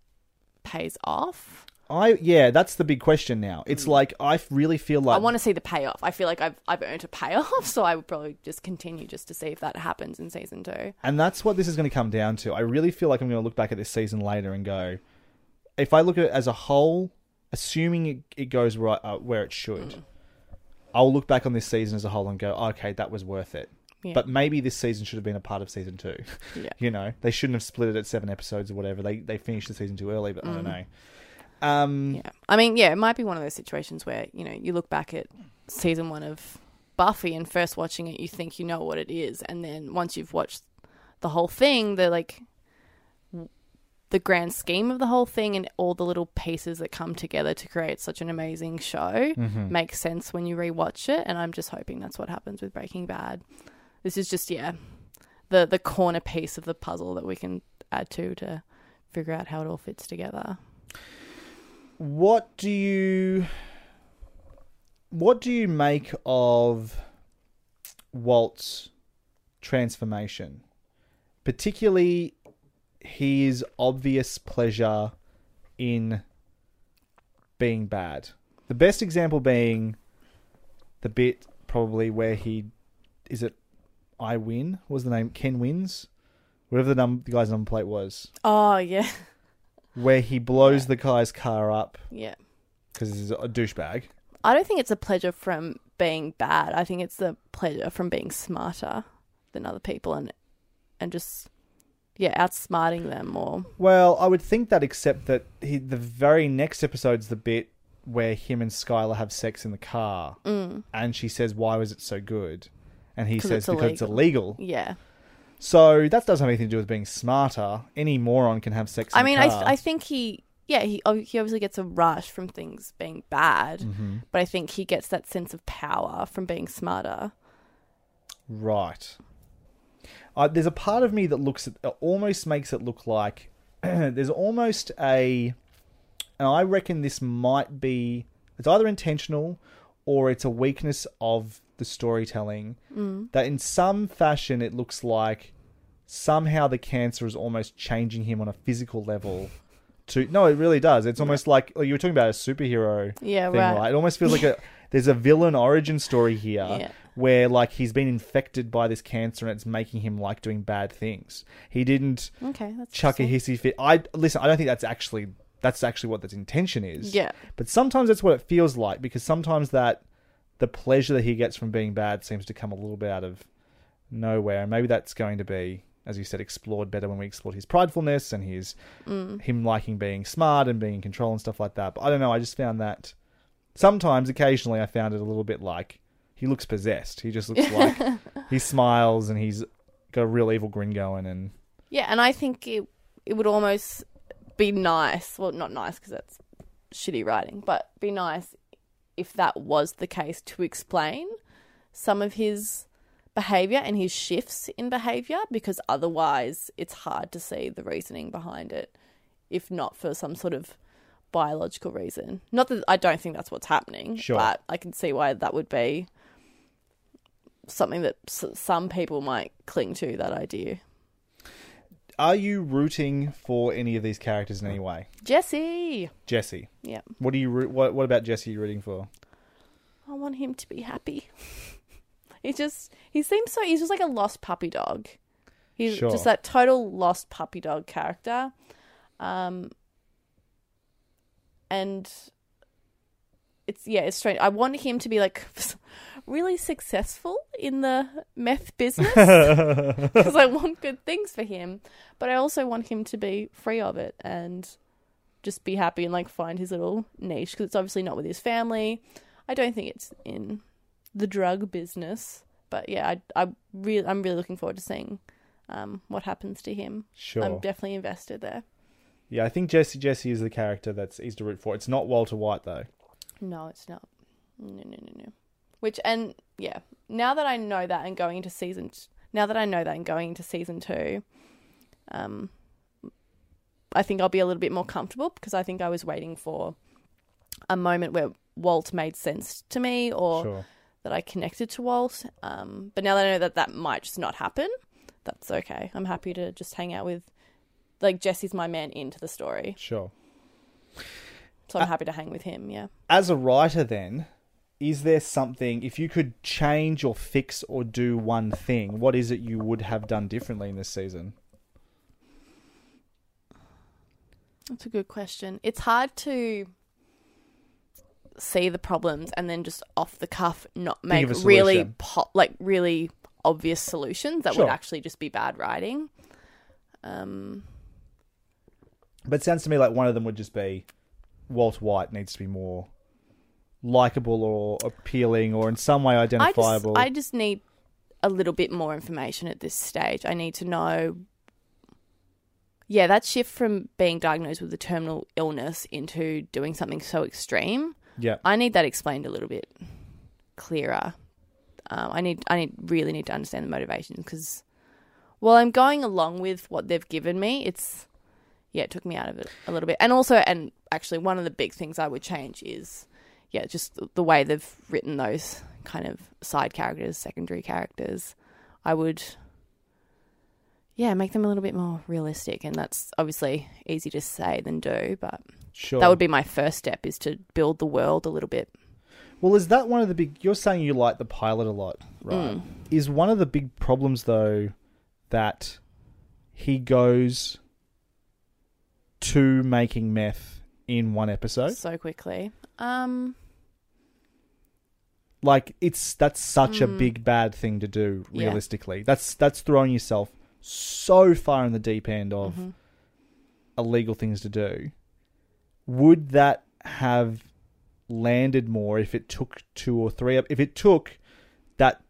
pays off. That's the big question now. It's like, I really feel like... I want to see the payoff. I feel like I've earned a payoff, so I would probably just continue just to see if that happens in season 2. And that's what this is going to come down to. I really feel like I'm going to look back at this season later and go, if I look at it as a whole... Assuming it goes right where it should, I'll look back on this season as a whole and go, okay, that was worth it. Yeah. But maybe this season should have been a part of season 2. Yeah. You know, they shouldn't have split it at 7 episodes or whatever. They finished the season too early, but I don't know. I mean, it might be one of those situations where, you know, you look back at season 1 of Buffy and first watching it, you think you know what it is. And then once you've watched the whole thing, they're like... the grand scheme of the whole thing and all the little pieces that come together to create such an amazing show makes sense when you rewatch it. And I'm just hoping that's what happens with Breaking Bad. This is just, the corner piece of the puzzle that we can add to figure out how it all fits together. What do you What do you make of Walt's transformation? Particularly his obvious pleasure in being bad. The best example being the bit probably where he... Is it I Win? What was the name? Ken Wins? Whatever the guy's number plate was. Oh, yeah. Where he blows the guy's car up. Yeah. Because he's a douchebag. I don't think it's a pleasure from being bad. I think it's the pleasure from being smarter than other people and just, outsmarting them. Or well, I would think that, except that the very next episode's the bit where him and Skylar have sex in the car. Mm. And she says, why was it so good? And he says, because it's illegal. Yeah. So that doesn't have anything to do with being smarter. Any moron can have sex in the car. I think he obviously gets a rush from things being bad, mm-hmm. but I think he gets that sense of power from being smarter. Right. There's a part of me that looks at, almost makes it look like there's almost a, and I reckon this might be, it's either intentional or it's a weakness of the storytelling, that in some fashion it looks like somehow the cancer is almost changing him on a physical level. No, it really does. It's almost like you were talking about a superhero thing, right? It almost feels like there's a villain origin story here where like he's been infected by this cancer and it's making him like doing bad things. He didn't chuck a hissy fit. I don't think that's actually what the intention is. Yeah. But sometimes that's what it feels like, because sometimes the pleasure that he gets from being bad seems to come a little bit out of nowhere, and maybe that's going to be, as you said, explored better when we explored his pridefulness and his him liking being smart and being in control and stuff like that. But I don't know. I just found that sometimes, occasionally, I found it a little bit like he looks possessed. He just looks like he smiles and he's got a real evil grin going. And yeah, and I think it would almost be nice. Well, not nice because that's shitty writing, but be nice if that was the case, to explain some of his behaviour and his shifts in behaviour, because otherwise it's hard to see the reasoning behind it, if not for some sort of biological reason. Not that I don't think that's what's happening, but I can see why that would be something that some people might cling to, that idea. Are you rooting for any of these characters in any way? Jesse. Yeah. What do you what about Jesse are you rooting for? I want him to be happy. He's just like a lost puppy dog. He's just that total lost puppy dog character. And it's strange. I want him to be like really successful in the meth business, because I want good things for him, but I also want him to be free of it and just be happy and like find his little niche, because it's obviously not with his family. I don't think it's in the drug business, but yeah, I'm really looking forward to seeing what happens to him. Sure, I'm definitely invested there. Yeah, I think Jesse is the character that's easy to root for. It's not Walter White though. No, it's not. No. Now that I know that, and going into season 2, I think I'll be a little bit more comfortable, because I think I was waiting for a moment where Walt made sense to me, or that I connected to Walt. But now that I know that might just not happen, that's okay. I'm happy to just hang out with, like, Jesse's my man into the story. Sure. So I'm happy to hang with him, yeah. As a writer then, is there something, if you could change or fix or do one thing, what is it you would have done differently in this season? That's a good question. It's hard to see the problems and then just off the cuff not make really obvious solutions that would actually just be bad writing. But it sounds to me like one of them would just be Walt White needs to be more likable or appealing or in some way identifiable. I just need a little bit more information at this stage. I need to know, that shift from being diagnosed with a terminal illness into doing something so extreme. Yeah, I need that explained a little bit clearer. I really need to understand the motivations, because while I'm going along with what they've given me, it took me out of it a little bit. And actually one of the big things I would change is yeah, just the way they've written those kind of side characters, secondary characters, I would, yeah, make them a little bit more realistic. And that's obviously easy to say than do, but sure, that would be my first step, is to build the world a little bit. Well, is that one of the big... You're saying you like the pilot a lot, right? Mm. Is one of the big problems, though, that he goes to making meth in one episode? So quickly. Like, that's such a big bad thing to do, realistically. Yeah. That's throwing yourself so far in the deep end of illegal things to do. Would that have landed more if it took two or three, if it took that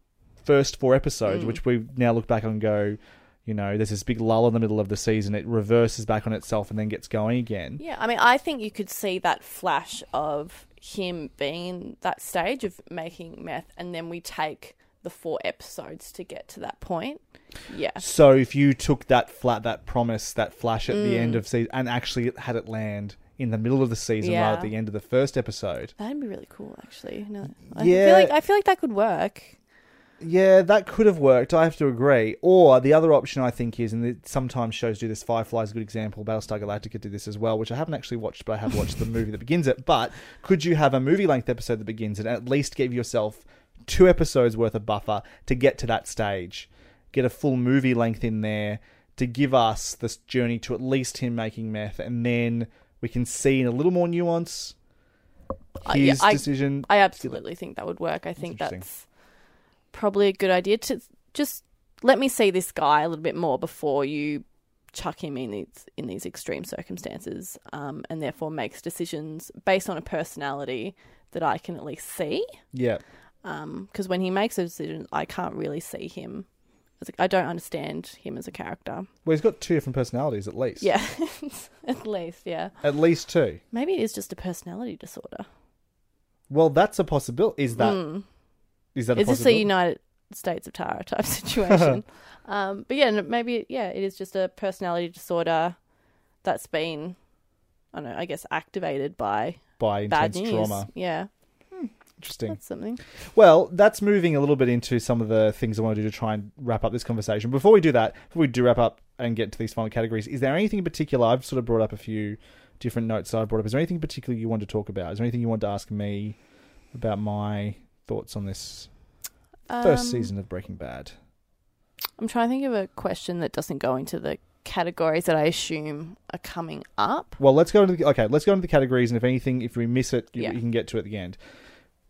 first four episodes, which we now look back on and go, you know, there's this big lull in the middle of the season, it reverses back on itself and then gets going again. Yeah, I mean, I think you could see that flash of him being in that stage of making meth, and then we take the four episodes to get to that point. Yeah. So if you took that promise, that flash at the end of season, and actually had it land in the middle of the season rather than at the end of the first episode. That'd be really cool, actually. No, I feel like that could work. Yeah, that could have worked. I have to agree. Or the other option, I think, is, and sometimes shows do this, Firefly is a good example, Battlestar Galactica did this as well, which I haven't actually watched, but I have watched the movie that begins it. But could you have a movie-length episode that begins it and at least give yourself 2 episodes worth of buffer to get to that stage? Get a full movie length in there to give us this journey to at least him making meth, and then we can see in a little more nuance his decision. I absolutely think that would work. I think that's probably a good idea, to just let me see this guy a little bit more before you chuck him in these extreme circumstances, and therefore makes decisions based on a personality that I can at least see. Yeah. Because when he makes a decision, I can't really see him. I don't understand him as a character. Well, he's got 2 different personalities at least. Yeah. At least, yeah. At least 2. Maybe it is just a personality disorder. Well, that's a possibility. Is that a possibility? Is this a United States of Tara type situation? But yeah, maybe, yeah, it is just a personality disorder that's been, I don't know, I guess activated by intense trauma. Yeah. Interesting. That's something. Well, that's moving a little bit into some of the things I want to do to try and wrap up this conversation. Before we do wrap up and get to these final categories, is there anything in particular? I've sort of brought up a few different notes that I brought up. Is there anything in particular you want to talk about? Is there anything you want to ask me about my thoughts on this first season of Breaking Bad? I'm trying to think of a question that doesn't go into the categories that I assume are coming up. Well, let's go into the categories, and if we miss it, you can get to it at the end.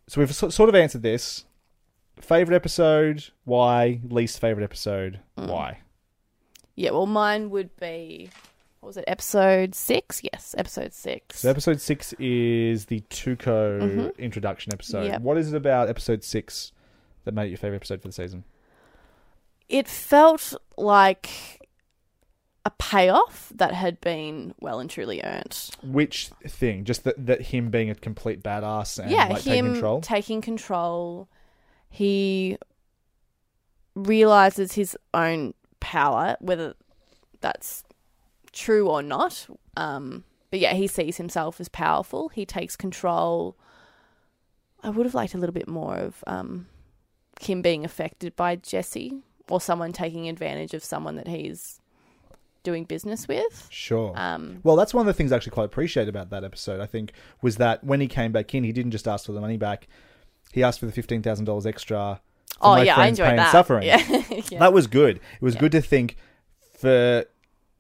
So we've sort of answered this. Favourite episode, why? Least favourite episode, why? Yeah, well, mine would be, what was it, episode 6? Yes, episode 6. So episode 6 is the Tuco introduction episode. Yep. What is it about episode 6 that made it your favourite episode for the season? It felt like a payoff that had been well and truly earned. Which thing? Just that him being a complete badass and taking control. He realises his own power, whether that's true or not. But yeah, he sees himself as powerful. He takes control. I would have liked a little bit more of him being affected by Jesse, or someone taking advantage of someone that he's doing business with. Sure. Well, that's one of the things I actually quite appreciate about that episode, I think, was that when he came back in, he didn't just ask for the money back. He asked for the $15,000 extra for my friend's pain and suffering. Yeah. Yeah. That was good. It was good to think for...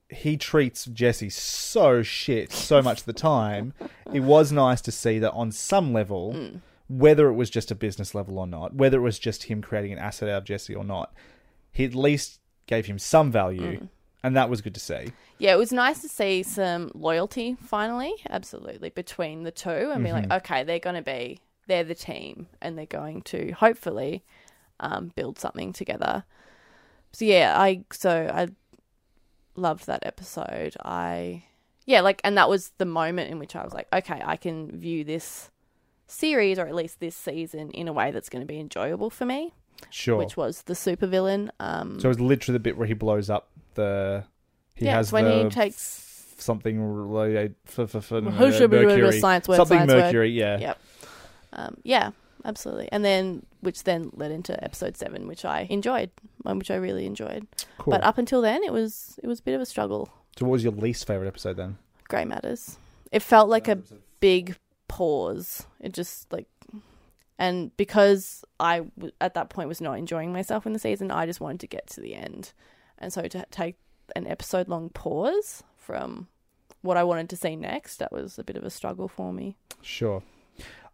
He treats Jesse so much of the time. It was nice to see that on some level, whether it was just a business level or not, whether it was just him creating an asset out of Jesse or not, he at least gave him some value. And that was good to see. Yeah, it was nice to see some loyalty finally, absolutely, between the two, and be like, okay, they're the team, and they're going to hopefully build something together. So yeah, I loved that episode. And that was the moment in which I was like, okay, I can view this series, or at least this season, in a way that's going to be enjoyable for me. Sure. Which was the supervillain. So it was literally the bit where he blows up the... He takes something related... Mercury. Something Mercury, yeah. Yep. Yeah, absolutely. And then, which then led into episode 7, which I enjoyed, which I really enjoyed. Cool. But up until then, it was a bit of a struggle. So what was your least favourite episode then? Grey Matters. It felt like a big pause. It just like... And because I, at that point, was not enjoying myself in the season, I just wanted to get to the end. And so to take an episode-long pause from what I wanted to see next, that was a bit of a struggle for me. Sure.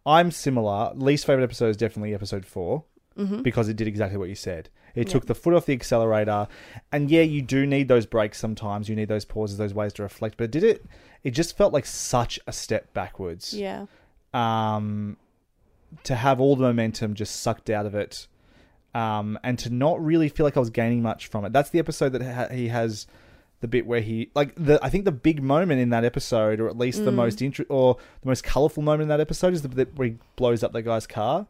I'm similar. Least favourite episode is definitely episode 4 because it did exactly what you said. It took the foot off the accelerator. And, yeah, you do need those breaks sometimes. You need those pauses, those ways to reflect. But it just felt like such a step backwards. Yeah. To have all the momentum just sucked out of it, and to not really feel like I was gaining much from it. That's the episode that he has the bit where he like I think the big moment in that episode, or at least the most or the most colourful moment in that episode, is the bit where he blows up that guy's car.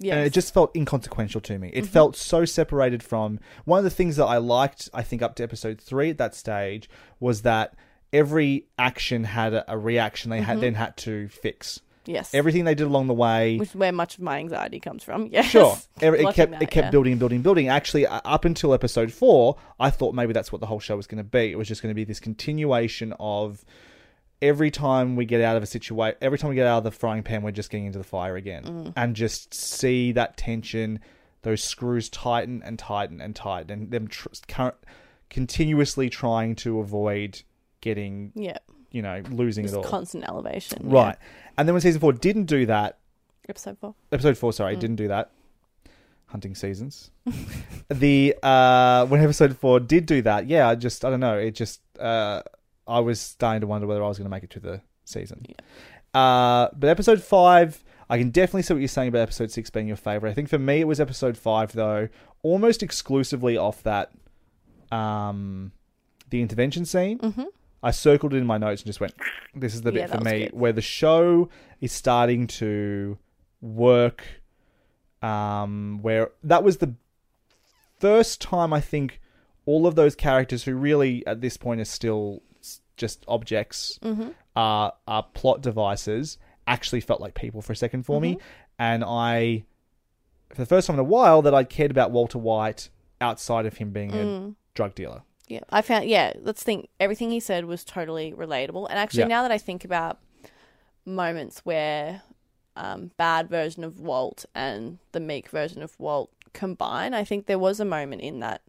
Yes. And it just felt inconsequential to me. It felt so separated from one of the things that I liked. I think up to episode 3 at that stage was that every action had a reaction they had then had to fix. Yes. Everything they did along the way. Which is where much of my anxiety comes from. Yes. Sure. It kept building and building and building. Actually, up until episode 4, I thought maybe that's what the whole show was going to be. It was just going to be this continuation of every time we get out of a situation, every time we get out of the frying pan, we're just getting into the fire again. And just see that tension, those screws tighten and tighten and tighten, and them continuously trying to avoid getting... Yeah. You know, losing it all. Constant elevation. Right. Yeah. And then when season 4 didn't do that... Episode 4, didn't do that. Hunting Seasons. When episode 4 did do that, yeah, I don't know. It just... I was starting to wonder whether I was going to make it to the season. Yeah. But episode 5, I can definitely see what you're saying about episode 6 being your favourite. I think for me, it was episode 5, though, almost exclusively off that... the intervention scene. Mm-hmm. I circled it in my notes and just went, this is the bit for me, where the show is starting to work, where that was the first time I think all of those characters who really at this point are still just objects, are plot devices, actually felt like people for a second for me. And I, for the first time in a while, that I cared about Walter White outside of him being a drug dealer. Yeah, I found, let's think, everything he said was totally relatable. And actually now that I think about moments where bad version of Walt and the meek version of Walt combine, I think there was a moment in that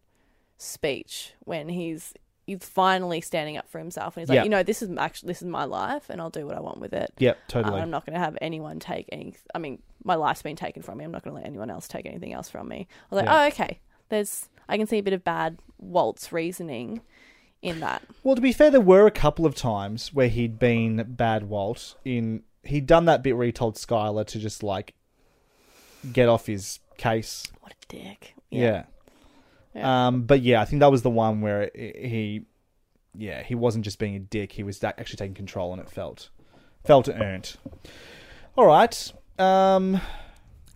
speech when he's finally standing up for himself and he's like, you know, this is my life and I'll do what I want with it. Yep, totally. I'm not going to have anyone take my life's been taken from me. I'm not going to let anyone else take anything else from me. I was like, oh, okay, I can see a bit of bad Walt's reasoning in that. Well, to be fair, there were a couple of times where he'd been bad Walt. He'd done that bit where he told Skylar to just, like, get off his case. What a dick. Yeah. But, yeah, I think that was the one where he wasn't just being a dick. He was actually taking control, and it felt earned. All right.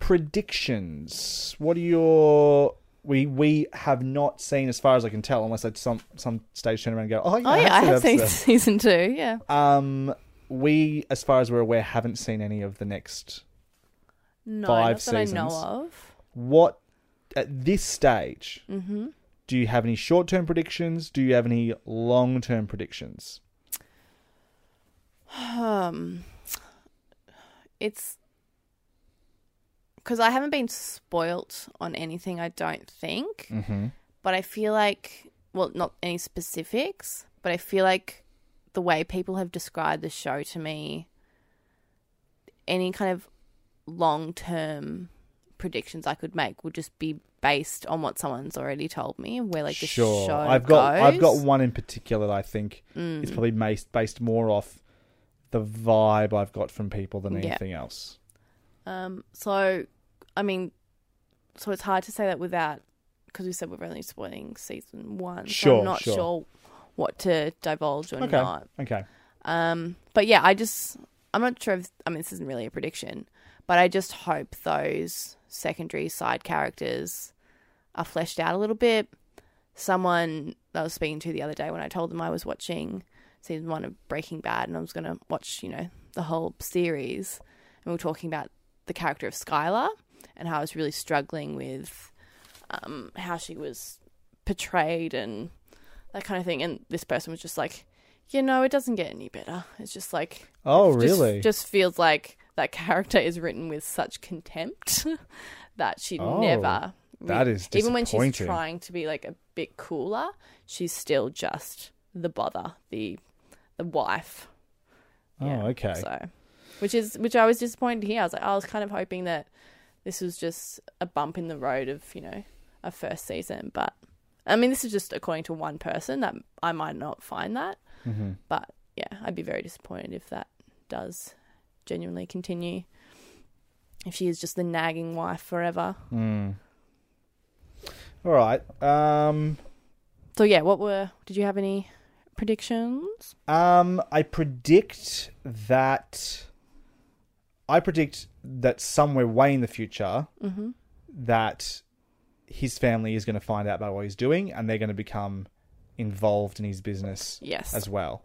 Predictions. What are your... We have not seen, as far as I can tell, unless at some stage turn around and go, I have seen season 2, yeah. We, as far as we're aware, haven't seen any of the next 5 seasons. No, not that I know of. What, at this stage, do you have any short-term predictions? Do you have any long-term predictions? It's... Because I haven't been spoilt on anything, I don't think. But I feel like, well, not any specifics, but I feel like the way people have described the show to me, any kind of long-term predictions I could make would just be based on what someone's already told me, where like the show goes. I've got one in particular that I think is probably based more off the vibe I've got from people than anything else. So it's hard to say that without, because we said we're only spoiling season 1. Sure, so I'm not sure what to divulge or not. Okay. But yeah, I'm not sure if, this isn't really a prediction, but I just hope those secondary side characters are fleshed out a little bit. Someone I was speaking to the other day when I told them I was watching season 1 of Breaking Bad and I was going to watch, the whole series, and we were talking about the character of Skylar and how I was really struggling with how she was portrayed and that kind of thing. And this person was just like, you know, it doesn't get any better. It's just like, oh, really? Just feels like that character is written with such contempt that she never. That is disappointing. Even when she's trying to be like a bit cooler, she's still just the bother, the wife. Yeah, oh, okay. So, which I was disappointed to hear. I was like, I was kind of hoping that this was just a bump in the road of, you know, a first season. But I mean, this is just according to one person that I might not find that. Mm-hmm. But yeah, I'd be very disappointed if that does genuinely continue. If she is just the nagging wife forever. Mm. All right. So yeah, did you have any predictions? I predict that somewhere way in the future, mm-hmm. that his family is going to find out about what he's doing and they're going to become involved in his business, yes. as well.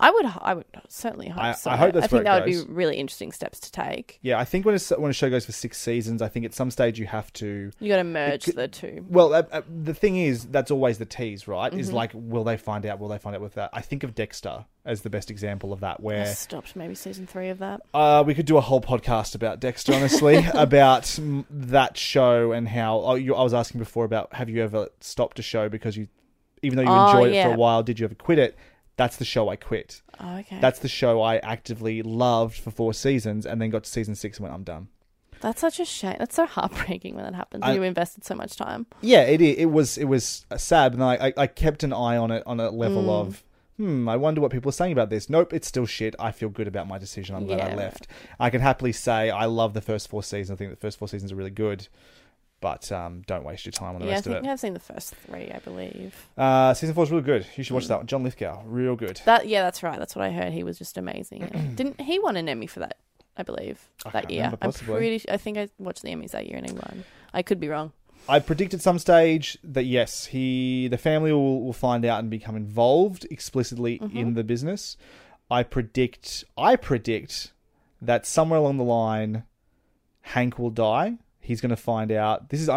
I would certainly hope so. I hope that's where it goes. I think that would be really interesting steps to take. Yeah, I think when a show goes for 6 seasons, I think at some stage you have to... you got to merge the two. Well, the thing is, that's always the tease, right? Mm-hmm. Is like, will they find out with that? I think of Dexter as the best example of that, where... I stopped maybe season 3 of that. We could do a whole podcast about Dexter, honestly, about that show and how... I was asking before about, have you ever stopped a show because you... even though you enjoyed it for a while, did you ever quit it? That's the show I quit. Oh, okay. That's the show I actively loved for 4 seasons and then got to season 6 and went, I'm done. That's such a shame. That's so heartbreaking when that happens. You invested so much time. Yeah, it was sad. And I kept an eye on it on a level of, I wonder what people are saying about this. Nope, it's still shit. I feel good about my decision. I'm glad I left. I can happily say I love the first 4 seasons. I think the first 4 seasons are really good. But don't waste your time on the rest of it. Yeah, I think I've seen the first 3, I believe. Season 4 is really good. You should watch that one. John Lithgow, real good. That's right. That's what I heard. He was just amazing. Didn't he won an Emmy for that, I believe, that year? I think I watched the Emmys that year in England. I could be wrong. I predicted some stage that, yes, the family will find out and become involved explicitly mm-hmm. in the business. I predict that somewhere along the line, Hank will die. He's going to find out. This is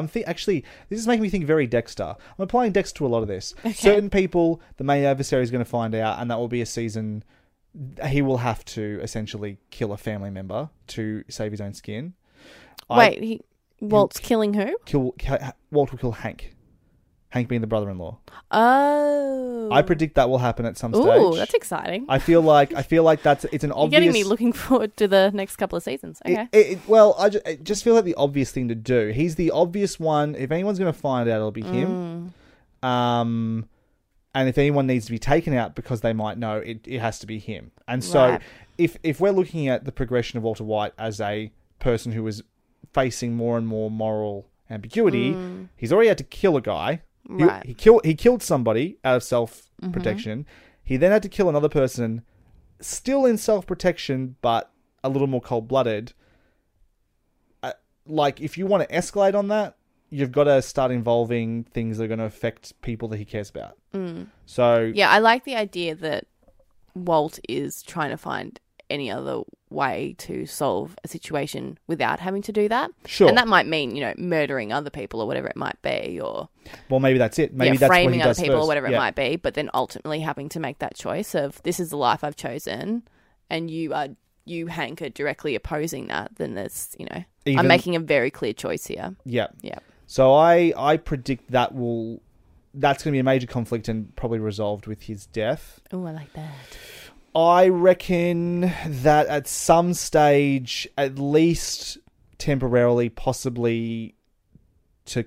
making me think very Dexter. I'm applying Dexter to a lot of this. Okay. Certain people, the main adversary is going to find out, and that will be a season. He will have to essentially kill a family member to save his own skin. Walt's killing who? Walt will kill Hank. Hank being the brother-in-law. Oh. I predict that will happen at some stage. Ooh, that's exciting. I feel like it's an obvious... You're getting me looking forward to the next couple of seasons. Okay. I just feel like the obvious thing to do. He's the obvious one. If anyone's going to find out, it'll be him. And if anyone needs to be taken out because they might know, it has to be him. And so if we're looking at the progression of Walter White as a person who is facing more and more moral ambiguity, he's already had to kill a guy. Right. He killed somebody out of self-protection. Mm-hmm. He then had to kill another person still in self-protection, but a little more cold-blooded. If you want to escalate on that, you've got to start involving things that are going to affect people that he cares about. Mm. So... yeah, I like the idea that Walt is trying to find any other way to solve a situation without having to do that. Sure. And that might mean, you know, murdering other people or whatever it might be, or... well, maybe that's it. Maybe that's framing what he does other people first. Or whatever it might be, but then ultimately having to make that choice of, this is the life I've chosen, and you, Hank, are directly opposing that, then there's, you know... I'm making a very clear choice here. Yeah. Yeah. So I predict that that's going to be a major conflict and probably resolved with his death. Oh, I like that. I reckon that at some stage, at least temporarily, possibly to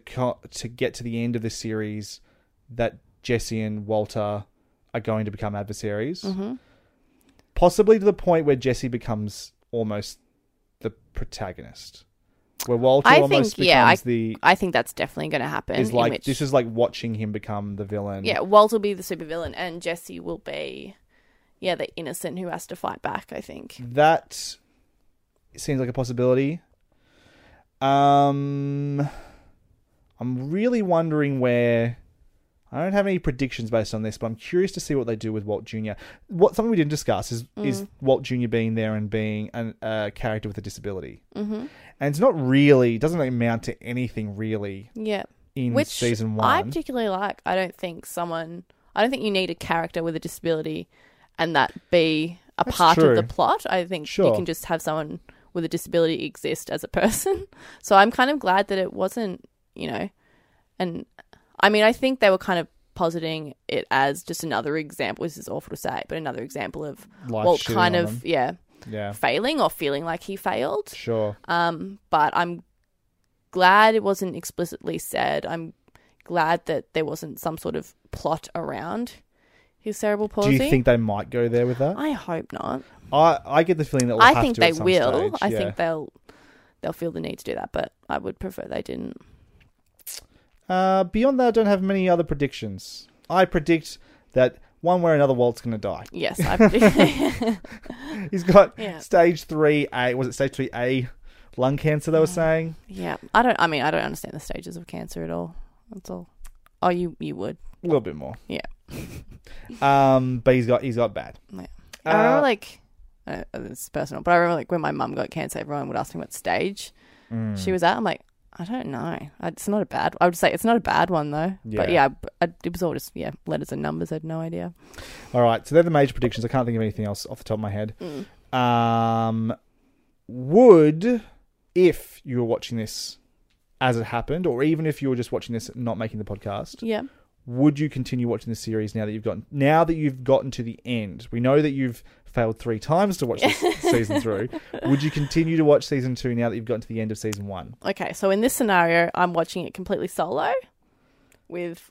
get to the end of the series, that Jesse and Walter are going to become adversaries. Mm-hmm. Possibly to the point where Jesse becomes almost the protagonist. Where Walter I think that's definitely going to happen. Is like, this is like watching him become the villain. Yeah, Walter will be the supervillain and Jesse will be... yeah, the innocent who has to fight back, I think. That seems like a possibility. I'm really wondering where... I don't have any predictions based on this, but I'm curious to see what they do with Walt Jr. Something we didn't discuss is Walt Jr. being there and being a character with a disability. Mm-hmm. And it's not really, doesn't amount to anything really. Yeah. Which season one. I particularly like. I don't think you need a character with a disability and that be a part of the plot. I think you can just have someone with a disability exist as a person. So I'm kind of glad that it wasn't, and I mean, I think they were kind of positing it as just another example, which is awful to say, but another example of Walt kind of, failing or feeling like he failed. Sure. But I'm glad it wasn't explicitly said. I'm glad that there wasn't some sort of plot around his cerebral palsy. Do you think they might go there with that? I hope not. I get the feeling that I think they will. I think they'll feel the need to do that, but I would prefer they didn't. Beyond that, I don't have many other predictions. I predict that one way or another, Walt's going to die. Yes, I predict. He's got stage 3A. Was it stage 3A lung cancer? They were saying. Yeah, I don't understand the stages of cancer at all. That's all. Oh, you would a little bit more. Yeah. But he's got bad. Yeah. I remember it's personal, but I remember when my mum got cancer, everyone would ask me what stage she was at. I'm like, I don't know. I would say it's not a bad one though. Yeah. But it was all just letters and numbers. I had no idea. All right, so they're the major predictions. I can't think of anything else off the top of my head. Mm. If you were watching this as it happened, or even if you were just watching this and not making the podcast, would you continue watching this series now that you've gotten to the end? We know that you've failed 3 times to watch this season through. Would you continue to watch season 2 now that you've gotten to the end of season 1? Okay, so in this scenario, I'm watching it completely solo with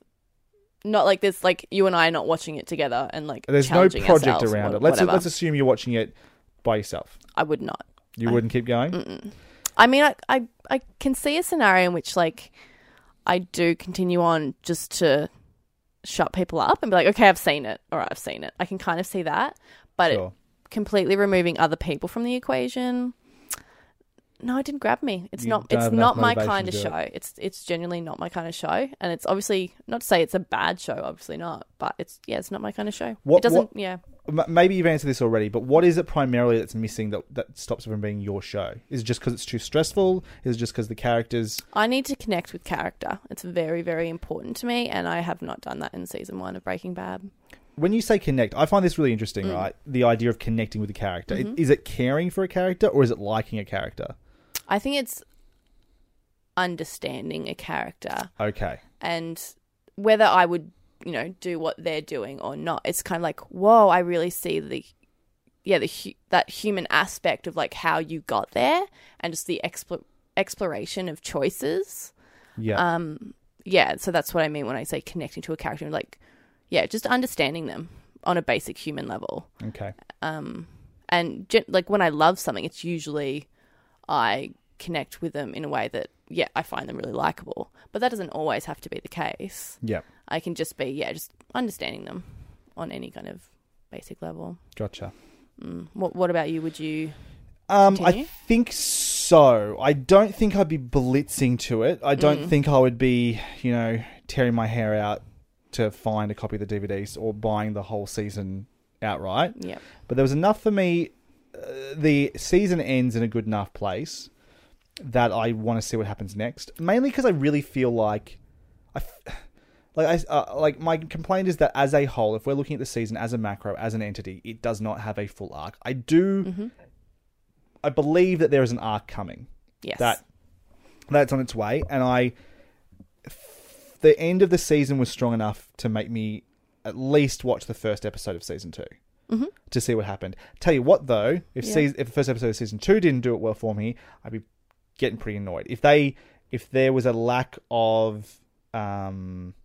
not like this, like you and I are not watching it together and like there's no project around it. Let's assume you're watching it by yourself. I would not. You wouldn't keep going? Mm-mm. I mean, I can see a scenario in which like I do continue on just to shut people up and be like, okay, I've seen it. All right, I've seen it. I can kind of see that, but it completely removing other people from the equation. No, it didn't grab me. It's not my kind of show. It's genuinely not my kind of show, and it's obviously not to say it's a bad show. Obviously not, but it's not my kind of show. Maybe you've answered this already, but what is it primarily that's missing that stops it from being your show? Is it just because it's too stressful? Is it just because the characters... I need to connect with character. It's very, very important to me, and I have not done that in season 1 of Breaking Bad. When you say connect, I find this really interesting, right? The idea of connecting with a character. Mm-hmm. Is it caring for a character or is it liking a character? I think it's understanding a character. Okay. And whether I would... do what they're doing or not. It's kind of like, whoa, I really see that human aspect of like how you got there and just the exploration of choices. Yeah. So that's what I mean when I say connecting to a character, like, just understanding them on a basic human level. Okay. And when I love something, it's usually I connect with them in a way that, I find them really likable. But that doesn't always have to be the case. Yeah. I can just be, just understanding them on any kind of basic level. Gotcha. What about you? Would you continue? I think so. I don't think I'd be blitzing to it. I don't think I would be, tearing my hair out to find a copy of the DVDs or buying the whole season outright. Yeah. But there was enough for me. The season ends in a good enough place that I want to see what happens next. Mainly because I really feel like... my complaint is that as a whole, if we're looking at the season as a macro, as an entity, it does not have a full arc. I believe that there is an arc coming. Yes. That's on its way. And the end of the season was strong enough to make me at least watch the first episode of season 2 to see what happened. Tell you what, though, if the first episode of season 2 didn't do it well for me, I'd be getting pretty annoyed. If there was a lack of... not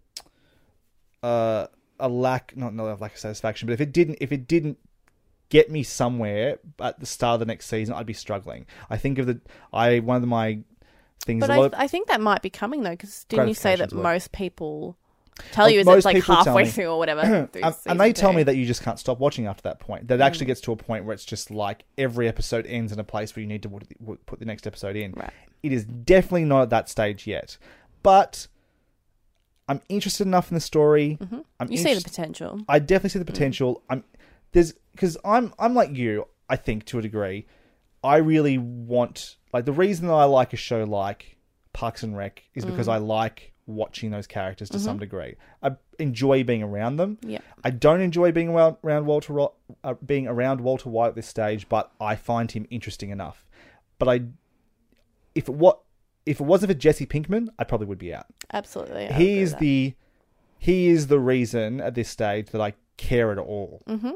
a lack of satisfaction, but if it didn't get me somewhere at the start of the next season, I'd be struggling. I think my things. But I think that might be coming though, because didn't you say that most people tell you it's like halfway through or whatever, and they tell me that you just can't stop watching after that point. That it actually gets to a point where it's just like every episode ends in a place where you need to put the next episode in. Right. It is definitely not at that stage yet, but. I'm interested enough in the story. Mm-hmm. You see the potential. I definitely see the potential. Mm-hmm. I'm like you, I think, to a degree. I really want, like, the reason that I like a show like Parks and Rec is because I like watching those characters to some degree. I enjoy being around them. Yeah. I don't enjoy being around Walter White at this stage, but I find him interesting enough. But if it wasn't for Jesse Pinkman, I probably would be out. Absolutely. He is the reason at this stage that I care at all. Mm-hmm.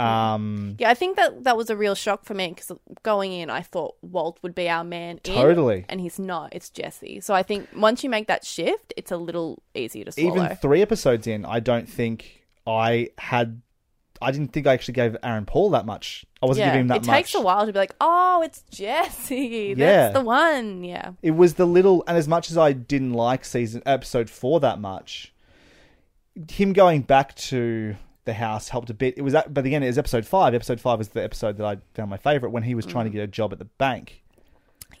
Yeah, I think that was a real shock for me because going in, I thought Walt would be our man. Totally. And he's not. It's Jesse. So I think once you make that shift, it's a little easier to swallow. Even 3 episodes in, I didn't think I actually gave Aaron Paul that much. I wasn't giving him that much. It takes a while to be like, oh, it's Jesse. That's the one. Yeah. It was the little, and as much as I didn't like episode 4 that much, him going back to the house helped a bit. It was, but again, it was episode 5. Episode 5 was the episode that I found my favorite, when he was trying to get a job at the bank.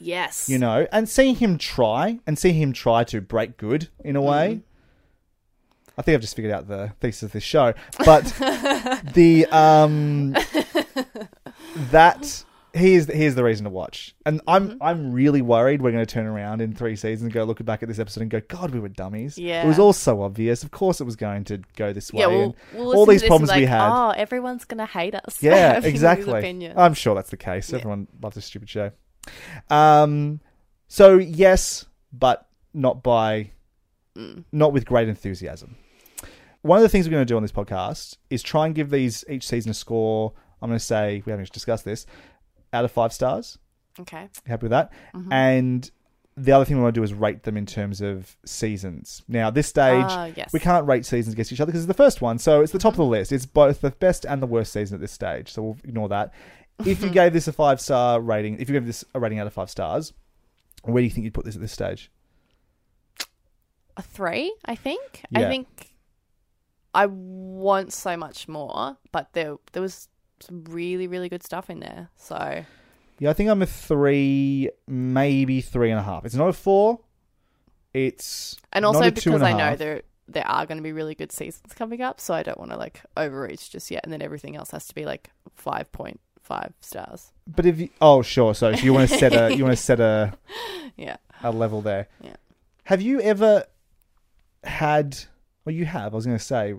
Yes. You know, and seeing him try to break good in a way. I think I've just figured out the thesis of this show, but the that here's the reason to watch. And I'm really worried we're going to turn around in 3 seasons and go look back at this episode and go, God, we were dummies. Yeah. It was all so obvious. Of course it was going to go this way. Yeah, we'll all these problems we had. Oh, everyone's going to hate us. Yeah, exactly. I'm sure that's the case. Yeah. Everyone loves a stupid show. So yes, but not with great enthusiasm. One of the things we're going to do on this podcast is try and give each season a score. I'm going to say, we haven't discussed this, out of 5 stars. Okay. Happy with that? Mm-hmm. And the other thing we want to do is rate them in terms of seasons. Now, this stage, we can't rate seasons against each other because it's the first one. So it's the top of the list. It's both the best and the worst season at this stage. So we'll ignore that. If you gave this a 5-star rating, if you gave this a rating out of 5 stars, where do you think you'd put this at this stage? A 3, I think. Yeah. I think I want so much more, but there was some really, really good stuff in there. So yeah, I think I'm a 3, maybe 3.5. It's not a 4. It's and also not a because I know there are going to be really good seasons coming up, so I don't want to like overreach just yet, and then everything else has to be like 5.5 stars. But if you, so you want to set a a level there. Yeah. Have you ever had? Well, you have. I was going to say,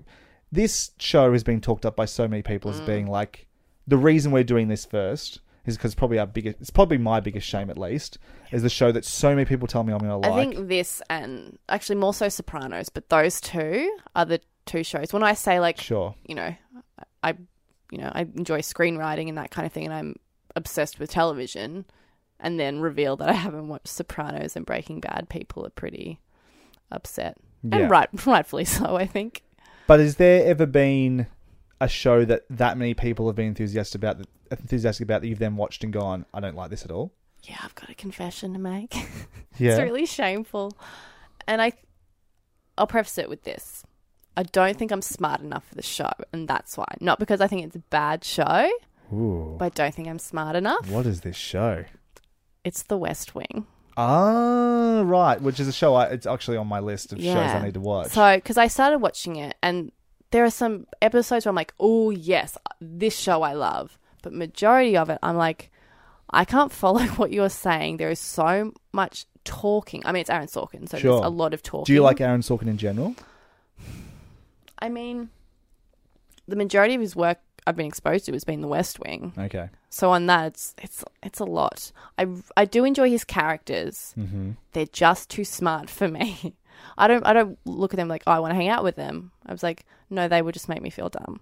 this show has been talked up by so many people as being like, the reason we're doing this first is because it's probably my biggest shame, at least, is the show that so many people tell me I'm going to like. I think this and actually more so Sopranos, but those two are the two shows. When I say like, sure, I enjoy screenwriting and that kind of thing, and I'm obsessed with television, and then reveal that I haven't watched Sopranos and Breaking Bad, people are pretty upset. Yeah. And rightfully so, I think. But has there ever been a show that many people have been enthusiastic about that you've then watched and gone, I don't like this at all? Yeah, I've got a confession to make. Yeah. It's really shameful. And I'll preface it with this. I don't think I'm smart enough for the show, and that's why. Not because I think it's a bad show, but I don't think I'm smart enough. What is this show? It's The West Wing. Ah, right, which is a show. It's actually on my list of shows I need to watch. So, because I started watching it, and there are some episodes where I'm like, oh, yes, this show I love. But majority of it, I'm like, I can't follow what you're saying. There is so much talking. I mean, it's Aaron Sorkin, so there's a lot of talking. Do you like Aaron Sorkin in general? I mean, the majority of his work I've been exposed to has been The West Wing. Okay. So on that, it's a lot. I do enjoy his characters. Mm-hmm. They're just too smart for me. I don't look at them like, oh, I want to hang out with them. I was like, no, they would just make me feel dumb.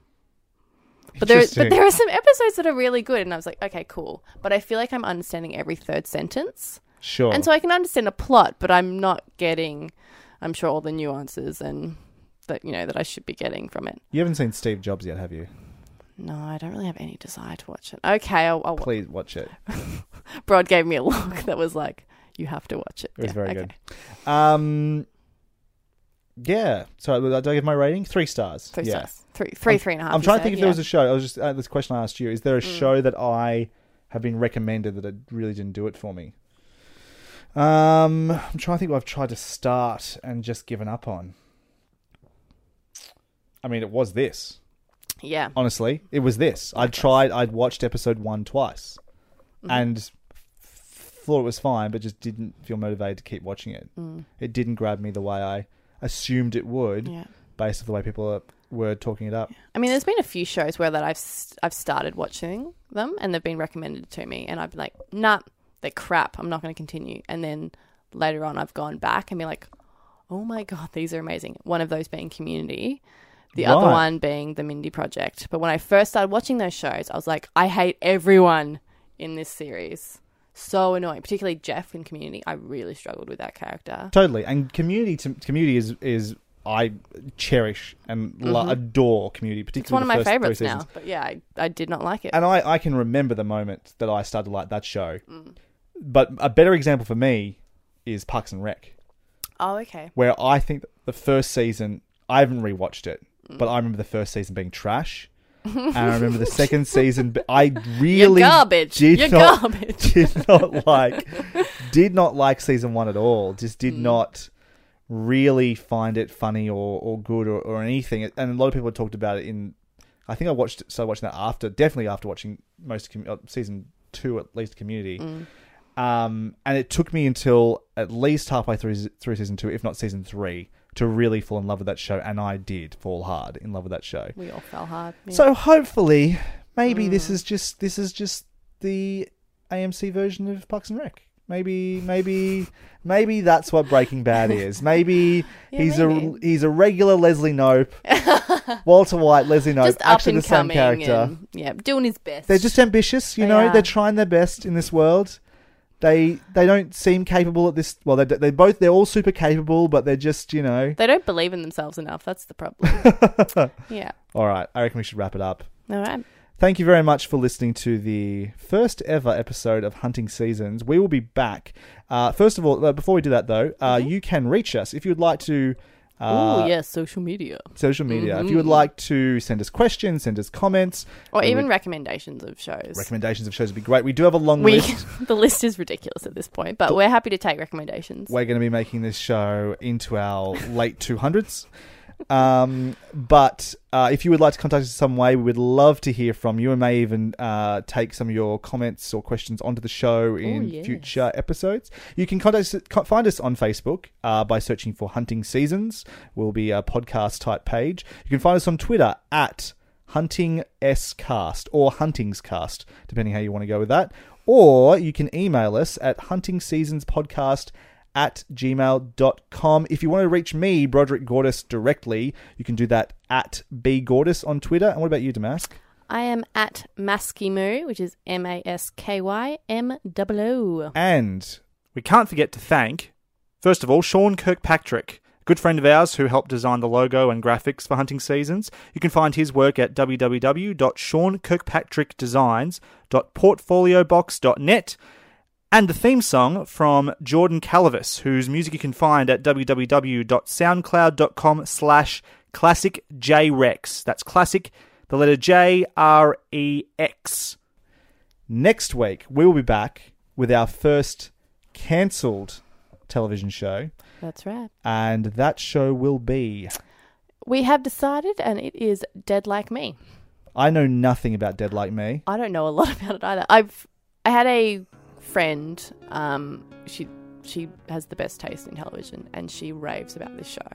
But there are some episodes that are really good, and I was like, okay, cool. But I feel like I'm understanding every third sentence. Sure. And so I can understand a plot, but I'm not getting, I'm sure, all the nuances and that I should be getting from it. You haven't seen Steve Jobs yet, have you? No, I don't really have any desire to watch it. Okay, I'll please watch it. Brod gave me a look that was like, you have to watch it. It was very good. Yeah. So, did I give my rating? 3 stars. 3 stars. 3.5. I'm trying to think if there was a show. I was just this question I asked you. Is there a show that I have been recommended that it really didn't do it for me? I'm trying to think what I've tried to start and just given up on. I mean, it was this. Yeah. Honestly, it was this. I'd watched episode one twice and thought it was fine, but just didn't feel motivated to keep watching it. Mm. It didn't grab me the way I assumed it would based on the way people were talking it up. I mean, there's been a few shows where that I've started watching them and they've been recommended to me and I've been like, nah, they're crap. I'm not going to continue. And then later on I've gone back and be like, oh my God, these are amazing. One of those being Community. The other one being The Mindy Project. But when I first started watching those shows, I was like, I hate everyone in this series. So annoying. Particularly Jeff in Community. I really struggled with that character. Totally. And Community is I cherish and adore Community, particularly the first three seasons. It's one of my favourites now. But yeah, I did not like it. And I can remember the moment that I started to like that show. Mm. But a better example for me is Parks and Rec. Oh, okay. Where I think the first season, I haven't rewatched it. But I remember the first season being trash. And I remember the second season, I really did not like season one at all. Just did not really find it funny or good or anything. And a lot of people talked about it in, I think I started watching that definitely after watching most of season two, at least Community. And it took me until at least halfway through season two, if not season three, to really fall in love with that show, and I did fall hard in love with that show. We all fell hard. Yeah. So hopefully, maybe this is just the AMC version of Parks and Rec. Maybe that's what Breaking Bad is. Maybe he's a regular Leslie Knope, Walter White, Leslie Knope, just actually the same character. And, yeah, doing his best. They're just ambitious, you know. They're trying their best in this world. They don't seem capable at this. Well, they're all super capable, but they're just, you know, they don't believe in themselves enough. That's the problem. Yeah. All right. I reckon we should wrap it up. All right. Thank you very much for listening to the first ever episode of Hunting Seasons. We will be back. First of all, before we do that though, you can reach us if you would like to. Social media. Mm-hmm. If you would like to send us questions, send us comments. Or even recommendations of shows. Recommendations of shows would be great. We do have a long list. The list is ridiculous at this point, but we're happy to take recommendations. We're going to be making this show into our late 200s. But if you would like to contact us in some way, we would love to hear from you and may even take some of your comments or questions onto the show in future episodes. You can find us on Facebook by searching for Hunting Seasons. We'll be a podcast type page. You can find us on Twitter at HuntingScast or HuntingsCast, depending how you want to go with that. Or you can email us at huntingseasonspodcast@gmail.com. If you want to reach me, Broderick Gordas, directly, you can do that at @bgordas on Twitter. And what about you, Damask? I am at Maskimoo, which is MASKYMOO. And we can't forget to thank, first of all, Sean Kirkpatrick, a good friend of ours who helped design the logo and graphics for Hunting Seasons. You can find his work at www.SeanKirkpatrickDesigns.portfoliobox.net. And the theme song from Jordan Calvis, whose music you can find at www.soundcloud.com/classicjrex. That's classic, the letter JREX. Next week, we will be back with our first cancelled television show. That's right. And that show will be... We have decided, and it is Dead Like Me. I know nothing about Dead Like Me. I don't know a lot about it either. I had a... friend, she has the best taste in television and she raves about this show.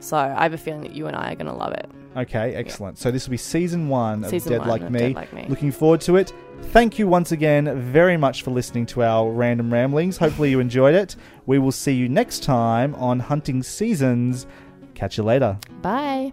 So I have a feeling that you and I are going to love it. Okay, excellent. Yeah. So this will be season one of Dead Like Me. Looking forward to it. Thank you once again very much for listening to our random ramblings. Hopefully you enjoyed it. We will see you next time on Hunting Seasons. Catch you later. Bye.